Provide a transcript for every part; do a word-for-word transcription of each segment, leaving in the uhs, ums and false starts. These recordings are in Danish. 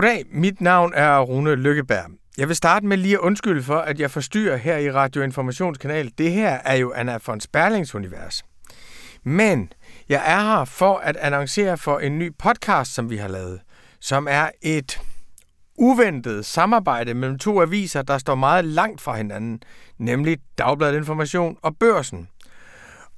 Goddag, mit navn er Rune Lykkeberg. Jeg vil starte med lige at undskylde for, at jeg forstyrrer her i Radio Informationskanal. Det her er jo Anna von Sperlings univers. Men jeg er her for at annoncere for en ny podcast, som vi har lavet, som er et uventet samarbejde mellem to aviser, der står meget langt fra hinanden, nemlig Dagbladet Information og Børsen.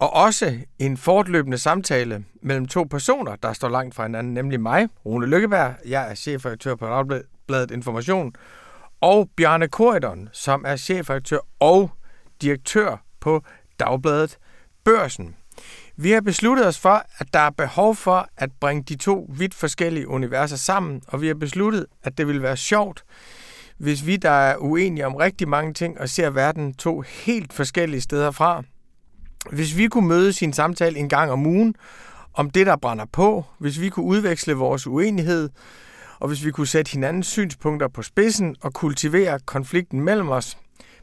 Og også en fortløbende samtale mellem to personer, der står langt fra hinanden, nemlig mig, Rune Lykkeberg, jeg er chefredaktør på Dagbladet Information, og Bjarne Corydon, som er chefredaktør og direktør på Dagbladet Børsen. Vi har besluttet os for, at der er behov for at bringe de to vidt forskellige universer sammen, og vi har besluttet, at det ville være sjovt, hvis vi, der er uenige om rigtig mange ting og ser verden to helt forskellige steder fra, hvis vi kunne møde sin samtale en gang om ugen om det, der brænder på, hvis vi kunne udveksle vores uenighed, og hvis vi kunne sætte hinandens synspunkter på spidsen og kultivere konflikten mellem os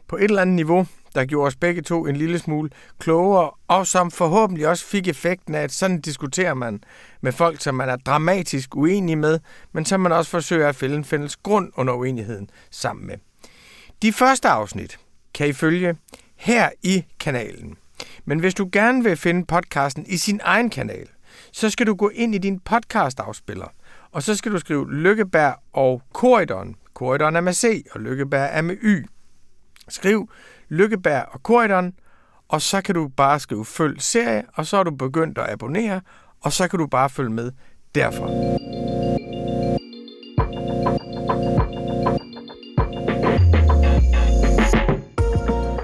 på et eller andet niveau, der gjorde os begge to en lille smule klogere, og som forhåbentlig også fik effekten af, at sådan diskuterer man med folk, som man er dramatisk uenig med, men som man også forsøger at finde en fælles grund under uenigheden sammen med. De første afsnit kan I følge her i kanalen. Men hvis du gerne vil finde podcasten i sin egen kanal, så skal du gå ind i din podcastafspiller, og så skal du skrive Lykkeberg og Corydon. Corydon er med C, og Lykkeberg er med Y. Skriv Lykkeberg og Corydon, og så kan du bare skrive følg serie, og så er du begyndt at abonnere, og så kan du bare følge med derfra.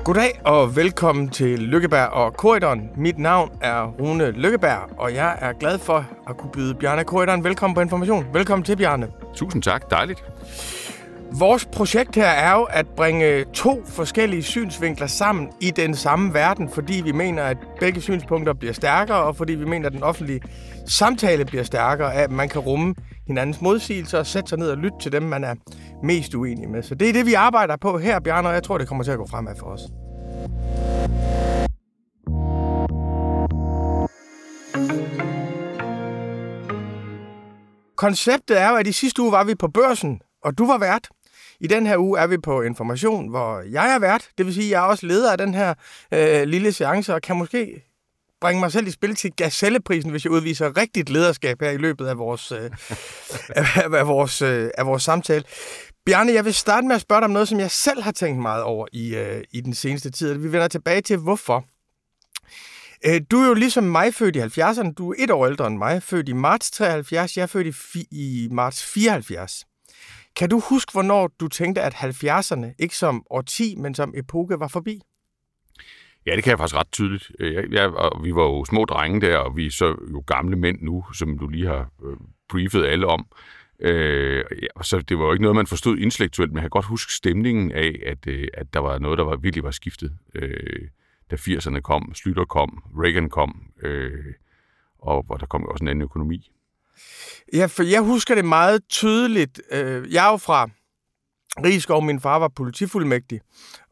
Goddag og velkommen til Lykkeberg og Corydon. Mit navn er Rune Lykkeberg, og jeg er glad for at kunne byde Bjarne Corydon velkommen på Information. Velkommen til, Bjarne. Tusind tak. Dejligt. Vores projekt her er jo at bringe to forskellige synsvinkler sammen i den samme verden, fordi vi mener, at begge synspunkter bliver stærkere, og fordi vi mener, at den offentlige samtale bliver stærkere, at man kan rumme hinandens modsigelser og sætte sig ned og lytte til dem, man er mest uenig med. Så det er det, vi arbejder på her, Bjarne, og jeg tror, det kommer til at gå fremad for os. Konceptet er jo, at i sidste uge var vi på Børsen, og du var vært. I den her uge er vi på Information, hvor jeg er vært. Det vil sige, at jeg er også leder af den her øh, lille seance, og kan måske bringe mig selv i spil til gazelleprisen, hvis jeg udviser rigtigt lederskab her i løbet af vores, øh, af, af vores, øh, af vores samtale. Bjarne, jeg vil starte med at spørge dig om noget, som jeg selv har tænkt meget over i, øh, i den seneste tid. Vi vender tilbage til, hvorfor. Øh, du er jo ligesom mig født i halvfjerdserne. Du er et år ældre end mig. Født i marts treoghalvfjerds. Jeg er født i, fi- i marts fireoghalvfjerds. Kan du huske, hvornår du tænkte, at halvfjerdserne, ikke som årti, men som epoke, var forbi? Ja, det kan jeg faktisk ret tydeligt. Jeg, jeg, og vi var jo små drenge der, og vi er så jo gamle mænd nu, som du lige har øh, briefet alle om. Øh, ja, så det var jo ikke noget, man forstod intellektuelt, men jeg kan godt huske stemningen af, at, øh, at der var noget, der var, virkelig var skiftet. Øh, da firserne kom, Schlüter kom, Reagan kom, øh, og, og der kom også en anden økonomi. Ja, for jeg husker det meget tydeligt. Jeg er jo fra Risskov. Min far var politifuldmægtig,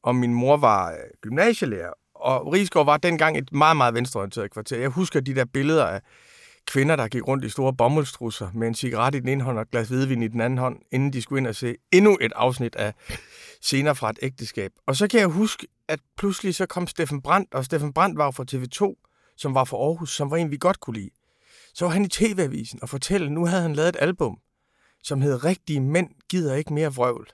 og min mor var gymnasielærer. Og Risskov var dengang et meget, meget venstreorienteret kvarter. Jeg husker de der billeder af kvinder, der gik rundt i store bomuldstrusser med en cigaret i den ene hånd og et glas hvidvin i den anden hånd, inden de skulle ind og se endnu et afsnit af Scener fra et ægteskab. Og så kan jeg huske, at pludselig så kom Steffen Brandt, og Steffen Brandt var fra T V to, som var fra Aarhus, som var en, vi godt kunne lide. Så var han i T V-avisen og fortælle, at nu havde han lavet et album, som hed Rigtige Mænd Gider Ikke Mere Vrøvl.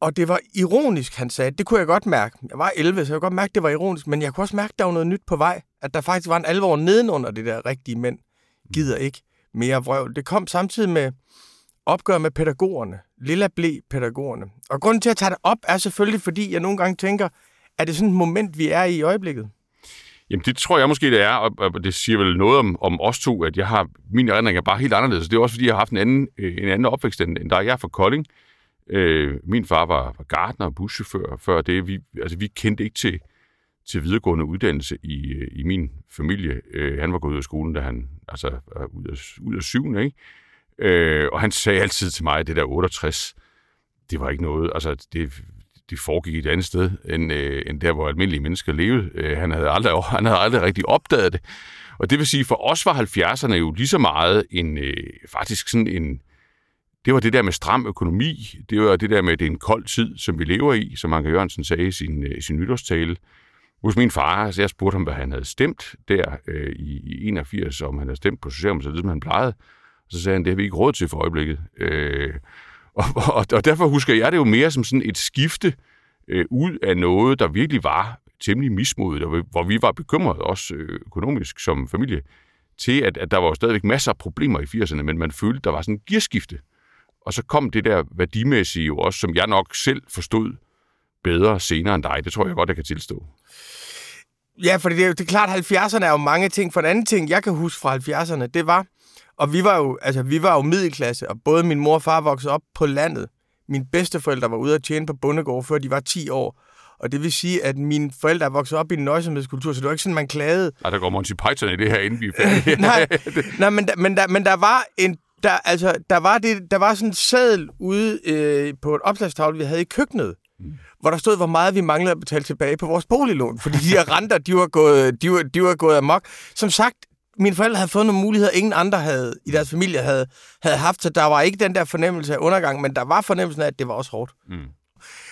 Og det var ironisk, han sagde. Det kunne jeg godt mærke. Jeg var elleve, så jeg kunne godt mærke, det var ironisk. Men jeg kunne også mærke, at der var noget nyt på vej. At der faktisk var en alvor nedenunder det der Rigtige Mænd Gider Ikke Mere Vrøvl. Det kom samtidig med opgør med pædagogerne. Lilla ble-pædagogerne. Og grunden til at tage det op er selvfølgelig, fordi jeg nogle gange tænker, er det sådan et moment, vi er i i øjeblikket? Jamen, det tror jeg måske, det er, og det siger vel noget om, om os to, at jeg har, min erindring er bare helt anderledes. Det er også, fordi jeg har haft en anden, en anden opvækst end dig. Jeg er fra Kolding. Øh, min far var, var gartner og buschauffør før det. Vi, altså, vi kendte ikke til, til videregående uddannelse i, i min familie. Øh, han var gået ud af skolen, da han altså var ud af, ud af syvende, ikke? Øh, og han sagde altid til mig, at det der otteogtres, det var ikke noget, altså det... Det foregik et andet sted, end, øh, end der, hvor almindelige mennesker levede. Øh, han, havde aldrig, han havde aldrig rigtig opdaget det. Og det vil sige, for os var halvfjerdserne jo lige så meget en, øh, faktisk sådan en, det var det der med stram økonomi, det var det der med, at det er en kold tid, som vi lever i, som Anker Jørgensen sagde i sin, i sin nytårstale. Hos min far, så jeg spurgte ham, hvad han havde stemt der øh, i enogfirs, om han havde stemt på Socialdemokratiet, som han plejede. Så sagde han, det har vi ikke råd til for øjeblikket. Øh, og, og, og derfor husker jeg det jo mere som sådan et skifte øh, ud af noget, der virkelig var temmelig mismodet, og hvor vi var bekymrede også økonomisk som familie, til at, at der var jo stadigvæk masser af problemer i firserne, men man følte, der var sådan en gearskifte. Og så kom det der værdimæssige jo også, som jeg nok selv forstod bedre senere end dig. Det tror jeg godt, jeg kan tilstå. Ja, for det er jo det er klart, at halvfjerdserne er jo mange ting. For en anden ting, jeg kan huske fra halvfjerdserne, det var, og vi var jo, altså, vi var jo middelklasse, og både min mor og far voksede op på landet. Mine bedsteforældre var ude at tjene på bondegård, før de var ti år. Og det vil sige, at mine forældre voksede op i en nøjsomhedskultur, så det var ikke sådan, man klagede. Nej, der går Monty Python i det her, inden vi er nej, nej, men, der, men, der, men der var en der, altså, der var, det, der var sådan en seddel ude øh, på et opslagstavle, vi havde i køkkenet, mm. hvor der stod, hvor meget vi manglede at betale tilbage på vores boliglån, fordi de her renter, de var gået, de var, de var gået amok. Som sagt, mine forældre havde fået nogle muligheder, ingen andre havde i deres familie havde, havde haft, så der var ikke den der fornemmelse af undergang, men der var fornemmelsen af, at det var også hårdt. Mm.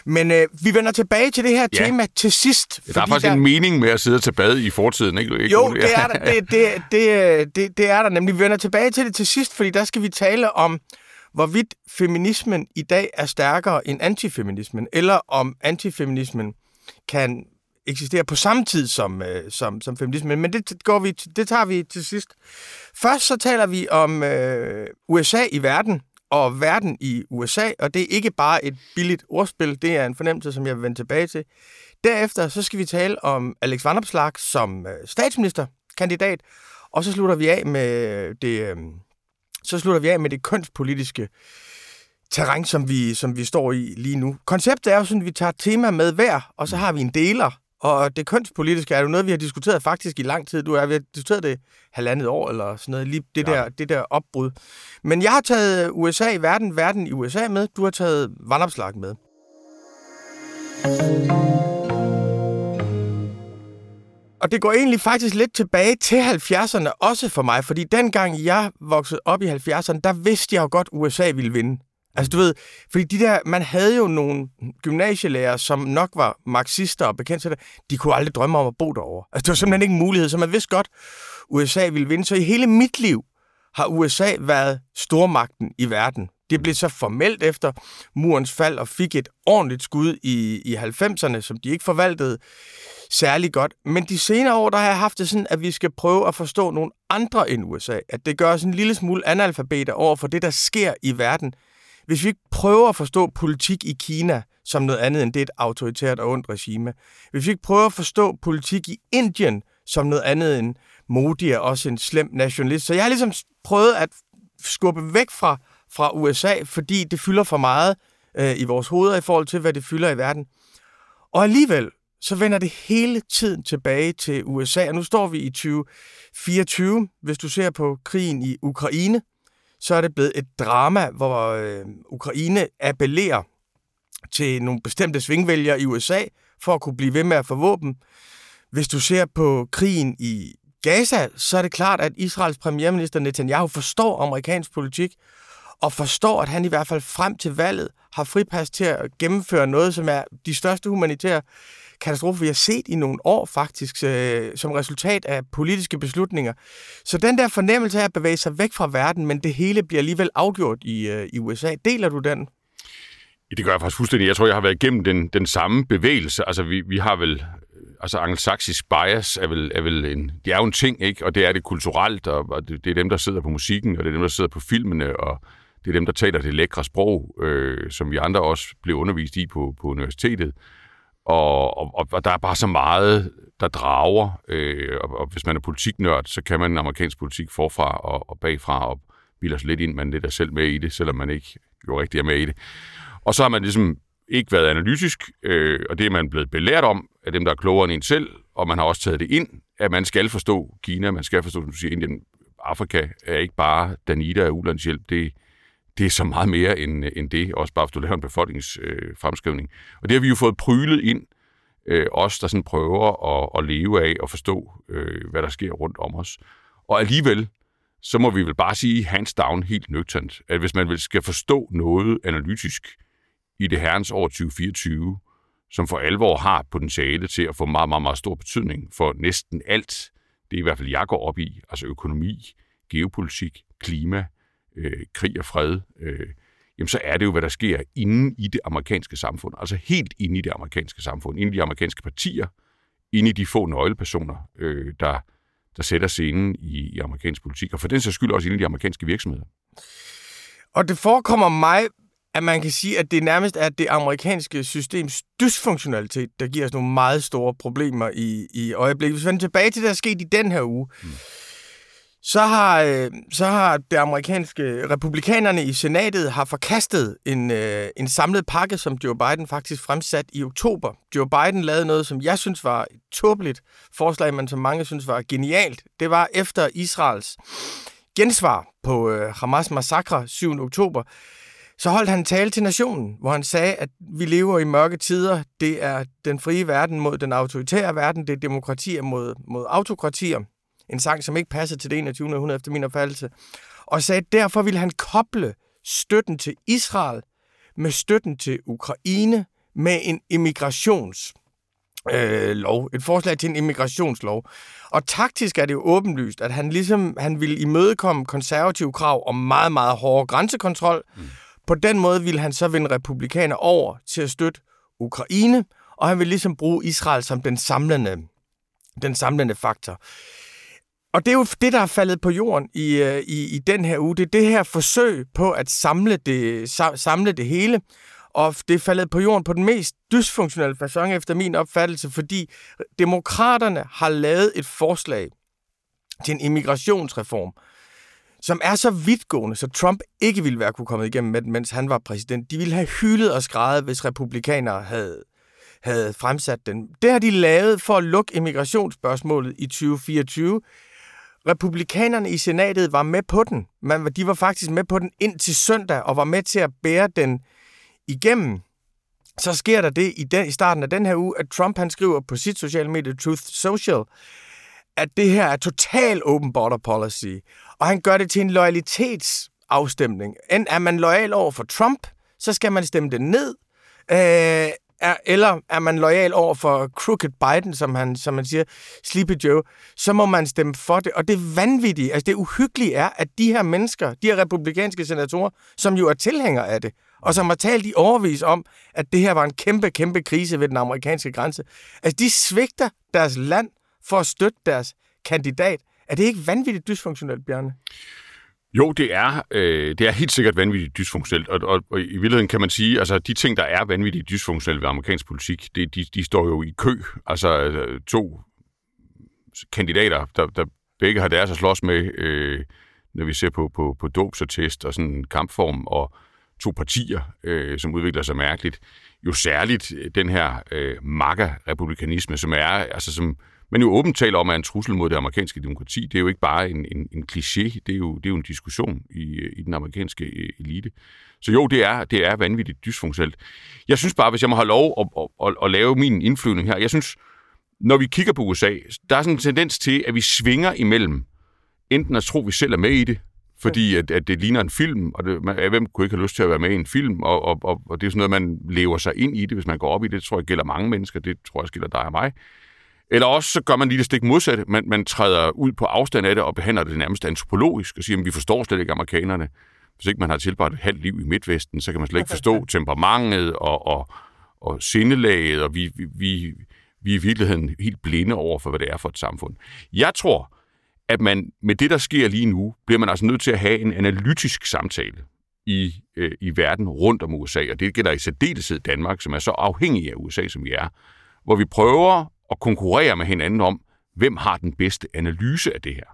Men øh, vi vender tilbage til det her ja. tema til sidst. Ja, der er faktisk der... en mening med at sidde og tage bad i fortiden, ikke? ikke jo, det er, der, det, det, det, det, det er der nemlig. Vi vender tilbage til det til sidst, fordi der skal vi tale om, hvorvidt feminismen i dag er stærkere end antifeminismen, eller om antifeminismen kan eksistere på samme tid som, øh, som, som feminismen. Men det, går vi, det tager vi til sidst. Først så taler vi om øh, U S A i verden. Og verden i U S A, og det er ikke bare et billigt ordspil, det er en fornemmelse, som jeg vil vende tilbage til. Derefter så skal vi tale om Alex Vanopslagh som statsministerkandidat, og så slutter vi af med det, så slutter vi af med det kønspolitiske terræn, som vi, som vi står i lige nu. Konceptet er jo sådan, at vi tager et tema med hver, og så har vi en deler, og det kønspolitiske er jo noget, vi har diskuteret faktisk i lang tid. Du er, vi har diskuteret det halvandet år eller sådan noget, lige det, ja. der, det der opbrud. Men jeg har taget U S A i verden, verden i U S A med. Du har taget Vanopslagh med. Og det går egentlig faktisk lidt tilbage til halvfjerdserne også for mig, fordi dengang jeg voksede op i halvfjerdserne, der vidste jeg jo godt, at U S A ville vinde. Altså du ved, fordi de der, man havde jo nogle gymnasielærere, som nok var marxister og bekendt til det, de kunne aldrig drømme om at bo derovre. Altså det var simpelthen ikke en mulighed, så man vidste godt, U S A ville vinde. Så i hele mit liv har U S A været stormagten i verden. Det blev så formelt efter murens fald og fik et ordentligt skud i, i halvfemserne, som de ikke forvaltede særlig godt. Men de senere år, der har jeg haft det sådan, at vi skal prøve at forstå nogle andre end U S A. At det gør os en lille smule analfabeter over for det, der sker i verden. Hvis vi ikke prøver at forstå politik i Kina som noget andet end det et autoritært og ondt regime, hvis vi ikke prøver at forstå politik i Indien som noget andet end Modi er også en slem nationalist. Så jeg har ligesom prøvet at skubbe væk fra, fra U S A, fordi det fylder for meget øh, i vores hoveder i forhold til, hvad det fylder i verden. Og alligevel, så vender det hele tiden tilbage til U S A. Og nu står vi i tyve fireogtyve, hvis du ser på krigen i Ukraine, så er det blevet et drama, hvor øh, Ukraine appellerer til nogle bestemte svingvælgere i U S A, for at kunne blive ved med at få våben. Hvis du ser på krigen i Gaza, så er det klart, at Israels premierminister Netanyahu forstår amerikansk politik, og forstår, at han i hvert fald frem til valget har fripas til at gennemføre noget, som er de største humanitære katastrofer, vi har set i nogle år faktisk, øh, som resultat af politiske beslutninger. Så den der fornemmelse af at bevæge sig væk fra verden, men det hele bliver alligevel afgjort i, øh, i U S A. Deler du den? Det gør jeg faktisk fuldstændig. Jeg tror, jeg har været igennem den, den samme bevægelse. Altså, vi, vi har vel... Altså, angelsaksisk bias er vel, er vel en... Det er jo en ting, ikke? Og det er det kulturelt, og, og det, det er dem, der sidder på musikken, og det er dem, der sidder på filmene, og det er dem, der taler det lækre sprog, øh, som vi andre også blev undervist i på, på universitetet. Og, og, og der er bare så meget, der drager. Øh, og, og hvis man er politiknørd, så kan man amerikansk politik forfra og, og bagfra, og bilder sig lidt ind, man lidt er selv med i det, selvom man ikke jo rigtig er med i det. Og så har man ligesom ikke været analytisk, øh, og det er man blevet belært om af dem, der er klogere end en selv, og man har også taget det ind, at man skal forstå Kina, man skal forstå, som du siger, Indien, Afrika er ikke bare Danida af ulandshjælp, det, det er så meget mere end, end det, også bare hvis du laver en befolkningsfremskrivning. Øh, og det har vi jo fået prylet ind, øh, os der sådan prøver at, at leve af og forstå, øh, hvad der sker rundt om os. Og alligevel, så må vi vel bare sige hands down helt nøgternt, at hvis man vel skal forstå noget analytisk i det herrens år tyve fireogtyve, som for alvor har potentiale til at få meget, meget, meget stor betydning for næsten alt, det er i hvert fald jeg går op i, altså økonomi, geopolitik, klima, øh, krig og fred, øh, jamen så er det jo, hvad der sker inde i det amerikanske samfund, altså helt inde i det amerikanske samfund, inde i de amerikanske partier, inde i de få nøglepersoner, øh, der, der sætter scenen i, i amerikansk politik, og for den sags skyld også inde i de amerikanske virksomheder. Og det forekommer mig, at man kan sige, at det nærmest er det amerikanske systems dysfunktionalitet, der giver os nogle meget store problemer i, i øjeblikket. Hvis vi vender tilbage til det, der er sket i den her uge, mm. så, har, så har det amerikanske republikanerne i senatet har forkastet en, en samlet pakke, som Joe Biden faktisk fremsat i oktober. Joe Biden lavede noget, som jeg synes var et tåbeligt forslag, men som mange synes var genialt. Det var efter Israels gensvar på Hamas massakre syvende oktober, så holdt han tale til nationen, hvor han sagde, at vi lever i mørke tider. Det er den frie verden mod den autoritære verden. Det er demokratier mod, mod autokratier. En sang, som ikke passer til det enogtyvende århundrede efter min opfattelse. Og sagde, derfor ville han koble støtten til Israel med støtten til Ukraine med en immigrations Øh, lov. Et forslag til en immigrationslov. Og taktisk er det jo åbenlyst, at han ligesom han ville imødekomme konservative krav om meget, meget hård grænsekontrol. Mm. På den måde ville han så vinde republikaner over til at støtte Ukraine, og han ville ligesom bruge Israel som den samlende, den samlende faktor. Og det er jo det, der er faldet på jorden i, i, i den her uge. Det er det her forsøg på at samle det, samle det hele, og det er faldet på jorden på den mest dysfunktionelle facon efter min opfattelse, fordi demokraterne har lavet et forslag til en immigrationsreform, som er så vidtgående, så Trump ikke ville være kunne komme igennem med den, mens han var præsident. De ville have hyldet og skrædet, hvis republikanere havde, havde fremsat den. Det har de lavet for at lukke immigrationsspørgsmålet i tyve fireogtyve. Republikanerne i senatet var med på den. Man, de var faktisk med på den indtil søndag og var med til at bære den igennem. Så sker der det i, den, i starten af den her uge, at Trump han skriver på sit sociale medie Truth Social, at det her er total open border policy, og han gør det til en loyalitetsafstemning. Enten er man loyal over for Trump, så skal man stemme det ned, øh, er, eller er man loyal over for crooked Biden, som han, som man siger, Sleepy Joe, så må man stemme for det. Og det vanvittige, altså det uhyggelige er, at de her mennesker, de her republikanske senatorer, som jo er tilhængere af det, og som har talt i overvis om, at det her var en kæmpe, kæmpe krise ved den amerikanske grænse, altså de svigter deres land, for at støtte deres kandidat. Er det ikke vanvittigt dysfunktionelt, Bjarne? Jo, det er, øh, det er helt sikkert vanvittigt dysfunktionelt, og, og, og i virkeligheden kan man sige, altså de ting, der er vanvittigt dysfunktionelt ved amerikansk politik, det, de, de står jo i kø. Altså to kandidater, der, der begge har deres at slås med, øh, når vi ser på, på, på dåbsattest og sådan en kampform, og to partier, øh, som udvikler sig mærkeligt. Jo særligt den her øh, MAGA-republikanisme, som er, altså som men jo åbent taler om, at en trussel mod det amerikanske demokrati, det er jo ikke bare en, en, en kliché, det er, jo, det er jo en diskussion i, i den amerikanske elite. Så jo, det er, det er vanvittigt dysfunktionelt. Jeg synes bare, hvis jeg må have lov at, at, at, at lave min indflyvning her, jeg synes, når vi kigger på U S A, der er sådan en tendens til, at vi svinger imellem, enten at tro, at vi selv er med i det, fordi at, at det ligner en film, og det, man, hvem kunne ikke have lyst til at være med i en film, og, og, og, og det er sådan noget, man lever sig ind i det, hvis man går op i det. Det tror jeg gælder mange mennesker, det tror jeg gælder dig og mig. Eller også så gør man lige det stik modsatte. Man, man træder ud på afstand af det og behandler det nærmest antropologisk og siger, at vi forstår slet ikke amerikanerne. Hvis ikke man har tilbragt et halvt liv i Midtvesten, så kan man slet ikke forstå temperamentet og, og, og sindelaget, og vi, vi, vi, vi er i virkeligheden helt blinde over for, hvad det er for et samfund. Jeg tror, at man med det, der sker lige nu, bliver man altså nødt til at have en analytisk samtale i, øh, i verden rundt om U S A, og det gælder i særdeleshed Danmark, som er så afhængig af U S A, som vi er, hvor vi prøver og konkurrere med hinanden om, hvem har den bedste analyse af det her.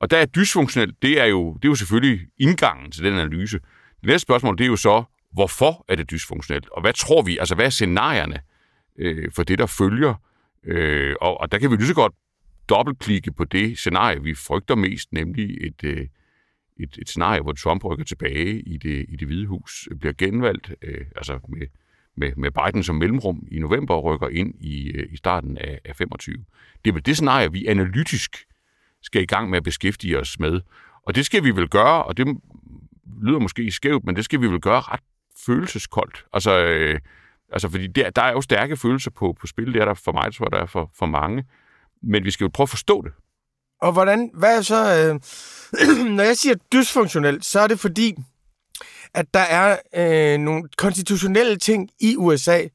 Og der er dysfunktionelt, det er jo, det er jo selvfølgelig indgangen til den analyse. Det næste spørgsmål, det er jo så, hvorfor er det dysfunktionelt? Og hvad tror vi, altså hvad er scenarierne øh, for det, der følger? Øh, og, og der kan vi lige så godt dobbeltklikke på det scenarie, vi frygter mest, nemlig et, øh, et, et scenarie, hvor Trump rykker tilbage i det, i det Hvide Hus, bliver genvalgt, øh, altså med med Biden som mellemrum i november og rykker ind i, i starten af, af femogtyve. Det er vel det scenarie, vi analytisk skal i gang med at beskæftige os med. Og det skal vi vel gøre, og det lyder måske skævt, men det skal vi vel gøre ret følelseskoldt. Altså, øh, altså fordi der, der er jo stærke følelser på, på spil, det er der for mig, tror jeg, der er for, for mange. Men vi skal jo prøve at forstå det. Og hvordan, hvad så, øh, når jeg siger dysfunktionelt, så er det fordi, at der er øh, nogle konstitutionelle ting i U S A,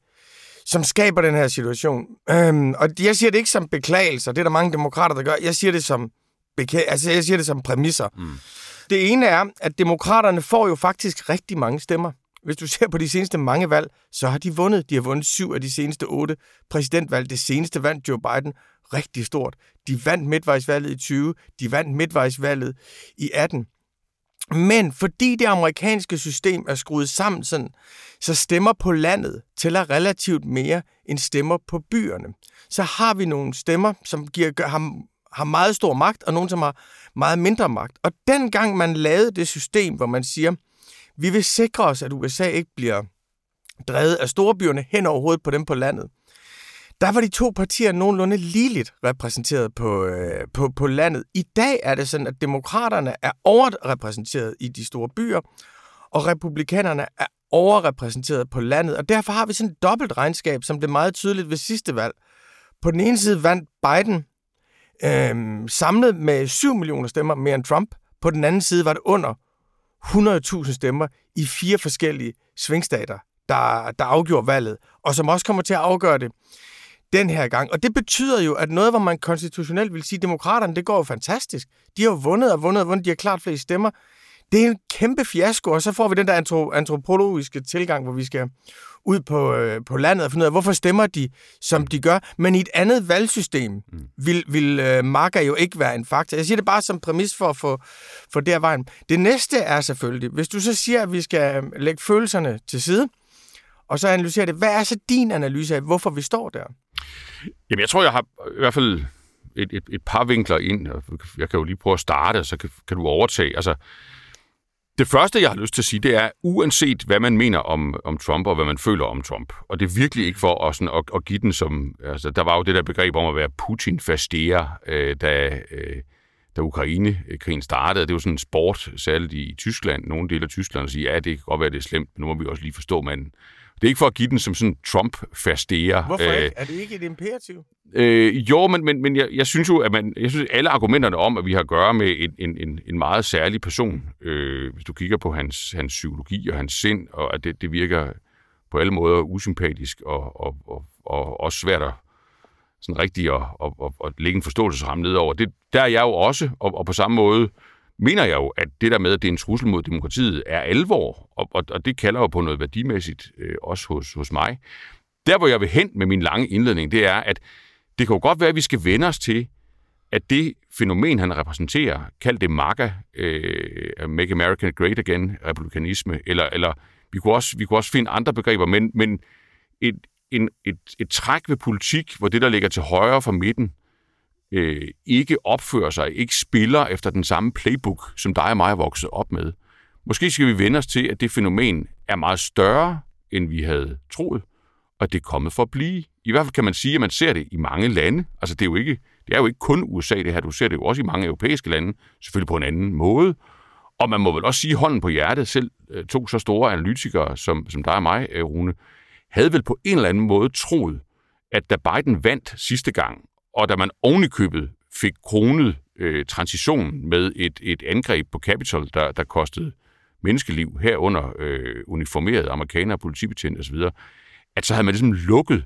som skaber den her situation. Øhm, og jeg siger det ikke som beklagelser, det er der mange demokrater, der gør. Jeg siger det som, beka- altså, jeg siger det som præmisser. Mm. Det ene er, at demokraterne får jo faktisk rigtig mange stemmer. Hvis du ser på de seneste mange valg, så har de vundet. De har vundet syv af de seneste otte præsidentvalg. Det seneste vandt Joe Biden rigtig stort. De vandt midtvejsvalget i tyve, de vandt midtvejsvalget i atten. Men fordi det amerikanske system er skruet sammen sådan, så stemmer på landet tæller relativt mere end stemmer på byerne. Så har vi nogle stemmer, som giver, har, har meget stor magt, og nogle, som har meget mindre magt. Og dengang man lavede det system, hvor man siger, vi vil sikre os, at U S A ikke bliver drevet af storbyerne hen over hovedet på dem på landet, der var de to partier nogenlunde ligeligt repræsenteret på, øh, på, på landet. I dag er det sådan, at demokraterne er overrepræsenteret i de store byer, og republikanerne er overrepræsenteret på landet. Og derfor har vi sådan et dobbelt regnskab, som blev meget tydeligt ved sidste valg. På den ene side vandt Biden øh, samlet med syv millioner stemmer mere end Trump. På den anden side var det under hundrede tusind stemmer i fire forskellige svingstater, der, der afgjorde valget, og som også kommer til at afgøre det den her gang. Og det betyder jo, at noget, hvor man konstitutionelt vil sige, demokraterne, det går jo fantastisk. De har jo vundet og vundet og vundet. De har klart flest stemmer. Det er en kæmpe fiasko, og så får vi den der antropologiske tilgang, hvor vi skal ud på, øh, på landet og finde ud af, hvorfor stemmer de, som de gør. Men i et andet valgsystem vil, vil øh, marker jo ikke være en faktor. Jeg siger det bare som præmis for at få for der vejen. Det næste er selvfølgelig, hvis du så siger, at vi skal lægge følelserne til side, og så analysere det. Hvad er så din analyse af, hvorfor vi står der? Jamen, jeg tror, jeg har i hvert fald et, et, et par vinkler ind. Jeg kan jo lige prøve at starte, så kan, kan du overtage. Altså, det første, jeg har lyst til at sige, det er, uanset hvad man mener om, om Trump, og hvad man føler om Trump, og det er virkelig ikke for at, sådan, at, at give den som... Altså, der var jo det der begreb om at være Putin-fastere, øh, da, øh, da Ukraine-krigen startede. Det var sådan en sport, særligt i Tyskland. Nogle dele af Tyskland siger, ja, det kan godt være, det er slemt, men nu må vi også lige forstå manden. Det er ikke for at give den som sådan Trump-fastere. Hvorfor ikke? Er det ikke et imperativ? Øh, jo, men, men, men jeg, jeg synes jo, at man, jeg synes, alle argumenterne om, at vi har at gøre med en, en, en meget særlig person, øh, hvis du kigger på hans, hans psykologi og hans sind, og at det, det virker på alle måder usympatisk og, og, og, og også svært at, sådan rigtig at, at, at, at lægge en forståelsesramme nedover. Det, der er jeg jo også, og, og på samme måde mener jeg jo, at det der med, at det er en trussel mod demokratiet, er alvor, og, og, og det kalder jo på noget værdimæssigt, øh, også hos, hos mig. Der, hvor jeg vil hen med min lange indledning, det er, at det kan jo godt være, at vi skal vende os til, at det fænomen, han repræsenterer, kald det MAGA, øh, Make America Great Again, republikanisme, eller, eller vi, kunne også, vi kunne også finde andre begreber, men, men et, en, et, et træk ved politik, hvor det, der ligger til højre for midten, Øh, ikke opfører sig, ikke spiller efter den samme playbook, som dig og mig er vokset op med. Måske skal vi vende os til, at det fænomen er meget større, end vi havde troet, og det er kommet for at blive. I hvert fald kan man sige, at man ser det i mange lande. Altså, det er jo ikke, det er jo ikke kun U S A, det her. Du ser det jo også i mange europæiske lande, selvfølgelig på en anden måde. Og man må vel også sige hånden på hjertet, selv to så store analytikere, som, som dig og mig, Rune, havde vel på en eller anden måde troet, at da Biden vandt sidste gang, og da man ovenikøbet fik kronet øh, transitionen med et, et angreb på Capitol, der, der kostede menneskeliv herunder øh, uniformerede amerikanere, politibetjente osv., at så havde man ligesom lukket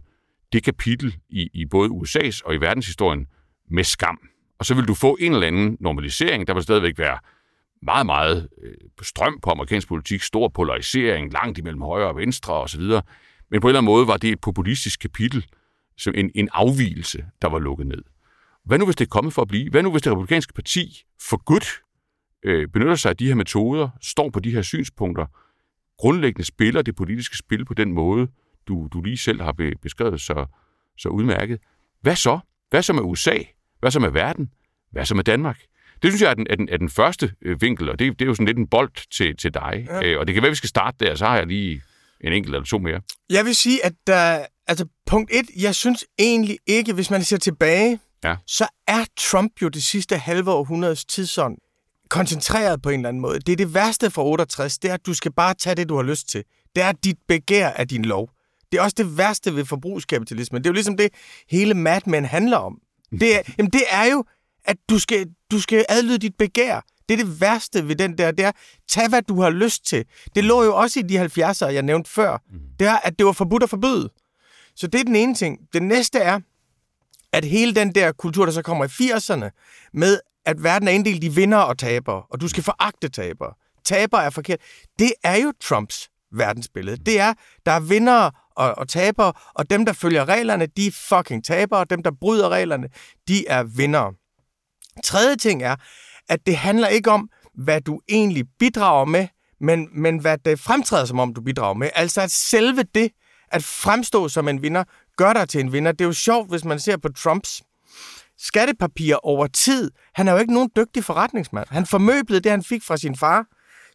det kapitel i, i både U S A's og i verdenshistorien med skam. Og så ville du få en eller anden normalisering. Der vil stadigvæk være meget, meget øh, strøm på amerikansk politik, stor polarisering, langt imellem højre og venstre osv. Men på en eller anden måde var det et populistisk kapitel, som en, en afvigelse, der var lukket ned. Hvad nu, hvis det er kommet for at blive? Hvad nu, hvis det republikanske parti for godt øh, benytter sig af de her metoder, står på de her synspunkter, grundlæggende spiller det politiske spil på den måde, du, du lige selv har be, beskrevet så, så udmærket? Hvad så? Hvad så med U S A? Hvad så med verden? Hvad så med Danmark? Det synes jeg er den, er den, er den første øh, vinkel, og det, det er jo sådan lidt en bold til, til dig. Ja. Øh, og det kan være, vi skal starte der, så har jeg lige en enkelt eller to mere. Jeg vil sige, at der... Altså, punkt et, jeg synes egentlig ikke, hvis man ser tilbage, ja. så er Trump jo det sidste halve århundredes tidsånd. koncentreret på en eller anden måde. Det er det værste fra otteogtres, det er, at du skal bare tage det, du har lyst til. Det er dit begær af din lov. Det er også det værste ved forbrugskapitalismen. Det er jo ligesom det, hele Mad Men handler om. Det er, jamen det er jo, at du skal, du skal adlyde dit begær. Det er det værste ved den der, det er, tag hvad du har lyst til. Det lå jo også i de halvfjerdser, jeg nævnte før. Det er, at det var forbudt at forbyde. Så det er den ene ting. Det næste er, at hele den der kultur, der så kommer i firserne, med at verden er inddelt i vinder og tabere, og du skal foragte tabere. Tabere er forkert. Det er jo Trumps verdensbillede. Det er, der er vindere og, og tabere, og dem, der følger reglerne, de er fucking tabere, og dem, der bryder reglerne, de er vindere. Tredje ting er, at det handler ikke om, hvad du egentlig bidrager med, men, men hvad det fremtræder, som om du bidrager med. Altså, at selve det, at fremstå som en vinder, gør dig til en vinder. Det er jo sjovt, hvis man ser på Trumps skattepapirer over tid. Han er jo ikke nogen dygtig forretningsmand. Han formøblede det, han fik fra sin far.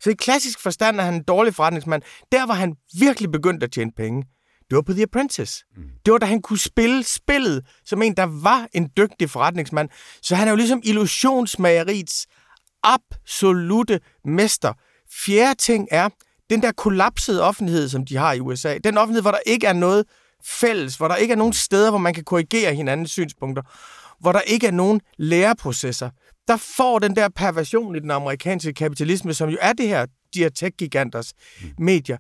Så i klassisk forstand er han en dårlig forretningsmand. Der, hvor han virkelig begyndte at tjene penge, det var på The Apprentice. Det var, da han kunne spille spillet som en, der var en dygtig forretningsmand. Så han er jo ligesom illusionsmageriets absolute mester. Fjerde ting er, den der kollapsede offentlighed, som de har i U S A. Den offentlighed, hvor der ikke er noget fælles, hvor der ikke er nogen steder, hvor man kan korrigere hinandens synspunkter, hvor der ikke er nogen læreprocesser. Der får den der perversion i den amerikanske kapitalisme, som jo er det her, de her tech-giganters medier.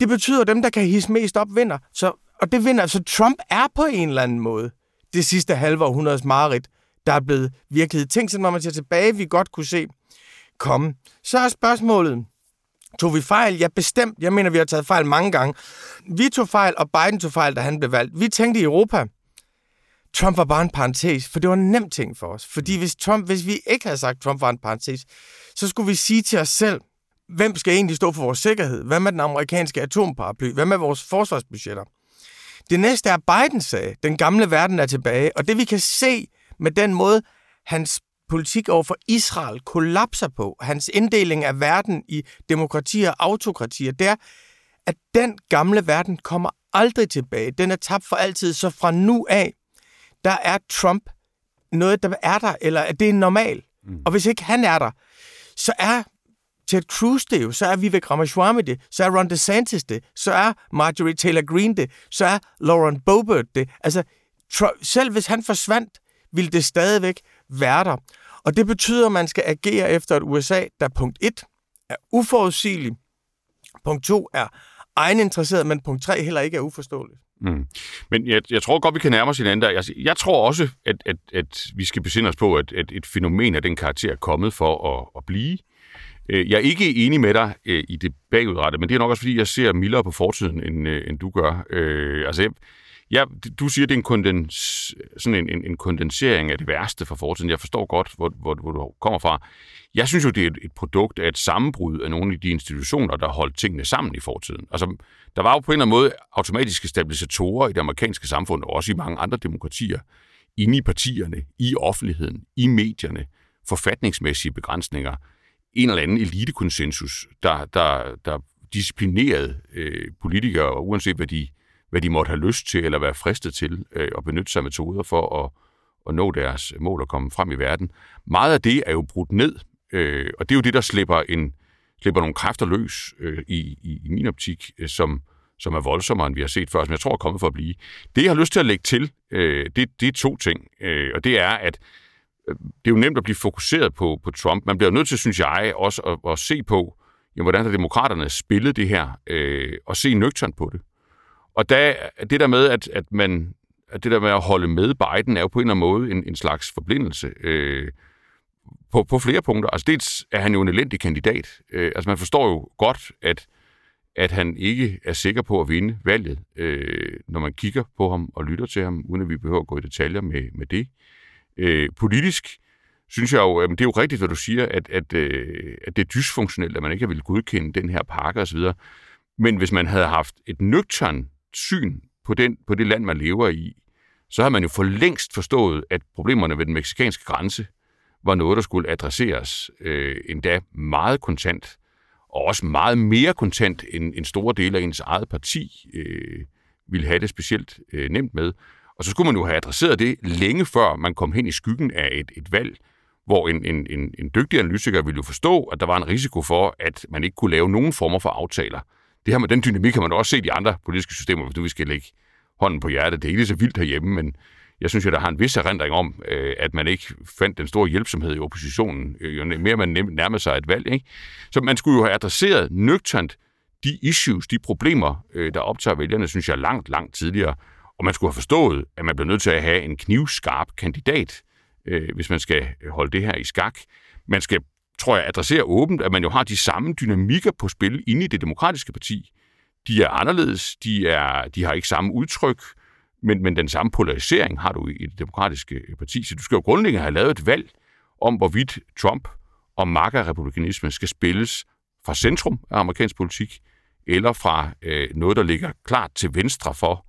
Det betyder, at dem, der kan hisse mest op, vinder. Så, og det vinder. Så Trump er på en eller anden måde det sidste halve århundredes mareridt, der er blevet virkelighed. Tænk sådan, når man ser tilbage, vi godt kunne se komme. Så er spørgsmålet, tog vi fejl? Ja, bestemt. Jeg mener, vi har taget fejl mange gange. Vi tog fejl, og Biden tog fejl, da han blev valgt. Vi tænkte i Europa. Trump var bare en parentes, for det var en nem ting for os. Fordi hvis, Trump, hvis vi ikke havde sagt, at Trump var en parentes, så skulle vi sige til os selv, hvem skal egentlig stå for vores sikkerhed? Hvad med den amerikanske atomparaply? Hvad med vores forsvarsbudgetter? Det næste er, Biden sagde, den gamle verden er tilbage. Og det vi kan se med den måde, hans politik over for Israel kollapser på, hans inddeling af verden i demokratier og autokratier, det er, at den gamle verden kommer aldrig tilbage. Den er tabt for altid, så fra nu af, der er Trump noget, der er der, eller at det er normal. Mm. Og hvis ikke han er der, så er Ted Cruz det jo, så er Vivek Ramaswamy det, så er Ron DeSantis det, så er Marjorie Taylor Greene det, så er Lauren Boebert det. Altså, Trump, selv hvis han forsvandt, ville det stadigvæk være der. Og det betyder, at man skal agere efter et U S A, der punkt et er uforudsigelig, punkt to er egeninteresseret, men punkt tre heller ikke er uforståeligt. Mm. Men jeg, jeg tror godt, vi kan nærme os hinanden der. Jeg, jeg tror også, at, at, at vi skal besinde os på, at, at et fænomen af den karakter er kommet for at, at blive. Jeg er ikke enig med dig i det bagudrettet, men det er nok også, fordi jeg ser mildere på fortiden, end, end du gør. Øh, altså, jeg, jeg, du siger, at det er en, kondens, sådan en, en, en kondensering af det værste fra fortiden. Jeg forstår godt, hvor, hvor, hvor du kommer fra. Jeg synes jo, det er et, et produkt af et sammenbrud af nogle af de institutioner, der holdt tingene sammen i fortiden. Altså, der var jo på en eller anden måde automatiske stabilisatorer i det amerikanske samfund, og også i mange andre demokratier, inde i partierne, i offentligheden, i medierne, forfatningsmæssige begrænsninger, en eller anden elitekonsensus, der, der, der disciplinerede øh, politikere, uanset hvad de, hvad de måtte have lyst til eller være fristet til, øh, at benytte sig af metoder for at, at nå deres mål og komme frem i verden. Meget af det er jo brudt ned, øh, og det er jo det, der slipper, en, slipper nogle kræfter løs øh, i, i, i min optik, øh, som, som er voldsommere, end vi har set før, som jeg tror er kommet for at blive. Det, jeg har lyst til at lægge til, øh, det, det er to ting, øh, og det er, at det er jo nemt at blive fokuseret på, på Trump. Man bliver nødt til, synes jeg, også at, at se på, jamen, hvordan har demokraterne spillet det her, øh, og se nøgternt på det. Og da, det der med, at, at man, at det der med at holde med Biden, er jo på en eller anden måde en, en slags forblindelse øh, på, på flere punkter. Altså dels er han jo en elendig kandidat. Øh, altså man forstår jo godt, at, at han ikke er sikker på at vinde valget, øh, når man kigger på ham og lytter til ham, uden at vi behøver at gå i detaljer med, med det. Øh, politisk synes jeg jo, det er jo rigtigt, hvad du siger, at, at, øh, at det er dysfunktionelt, at man ikke har ville godkende den her pakke osv. Men hvis man havde haft et nøgternt syn på, den, på det land, man lever i, så har man jo for længst forstået, at problemerne ved den meksikanske grænse var noget, der skulle adresseres øh, endda meget kontant, og også meget mere kontant, end, end store dele af ens eget parti øh, ville have det specielt øh, nemt med. Og så skulle man jo have adresseret det længe før man kom hen i skyggen af et, et valg, hvor en, en, en, en dygtig analytiker ville jo forstå, at der var en risiko for, at man ikke kunne lave nogen former for aftaler. Det her med den dynamik kan man også se i andre politiske systemer, hvis nu vi skal lægge hånden på hjertet. Det er ikke så vildt herhjemme, men jeg synes jo, der har en vis erindring om, at man ikke fandt den store hjælpsomhed i oppositionen, jo mere man nærmede sig et valg. Ikke? Så man skulle jo have adresseret nøgternt de issues, de problemer, der optager vælgerne, synes jeg, langt, langt tidligere. Og man skulle have forstået, at man blev nødt til at have en knivskarp kandidat, hvis man skal holde det her i skak. Man skal, tror jeg, adressere åbent, at man jo har de samme dynamikker på spil inde i det demokratiske parti. De er anderledes, de, er, de har ikke samme udtryk, men, men den samme polarisering har du i det demokratiske parti. Så du skal jo grundlæggende have lavet et valg om, hvorvidt Trump og MAGA-republikanisme skal spilles fra centrum af amerikansk politik, eller fra øh, noget, der ligger klart til venstre for,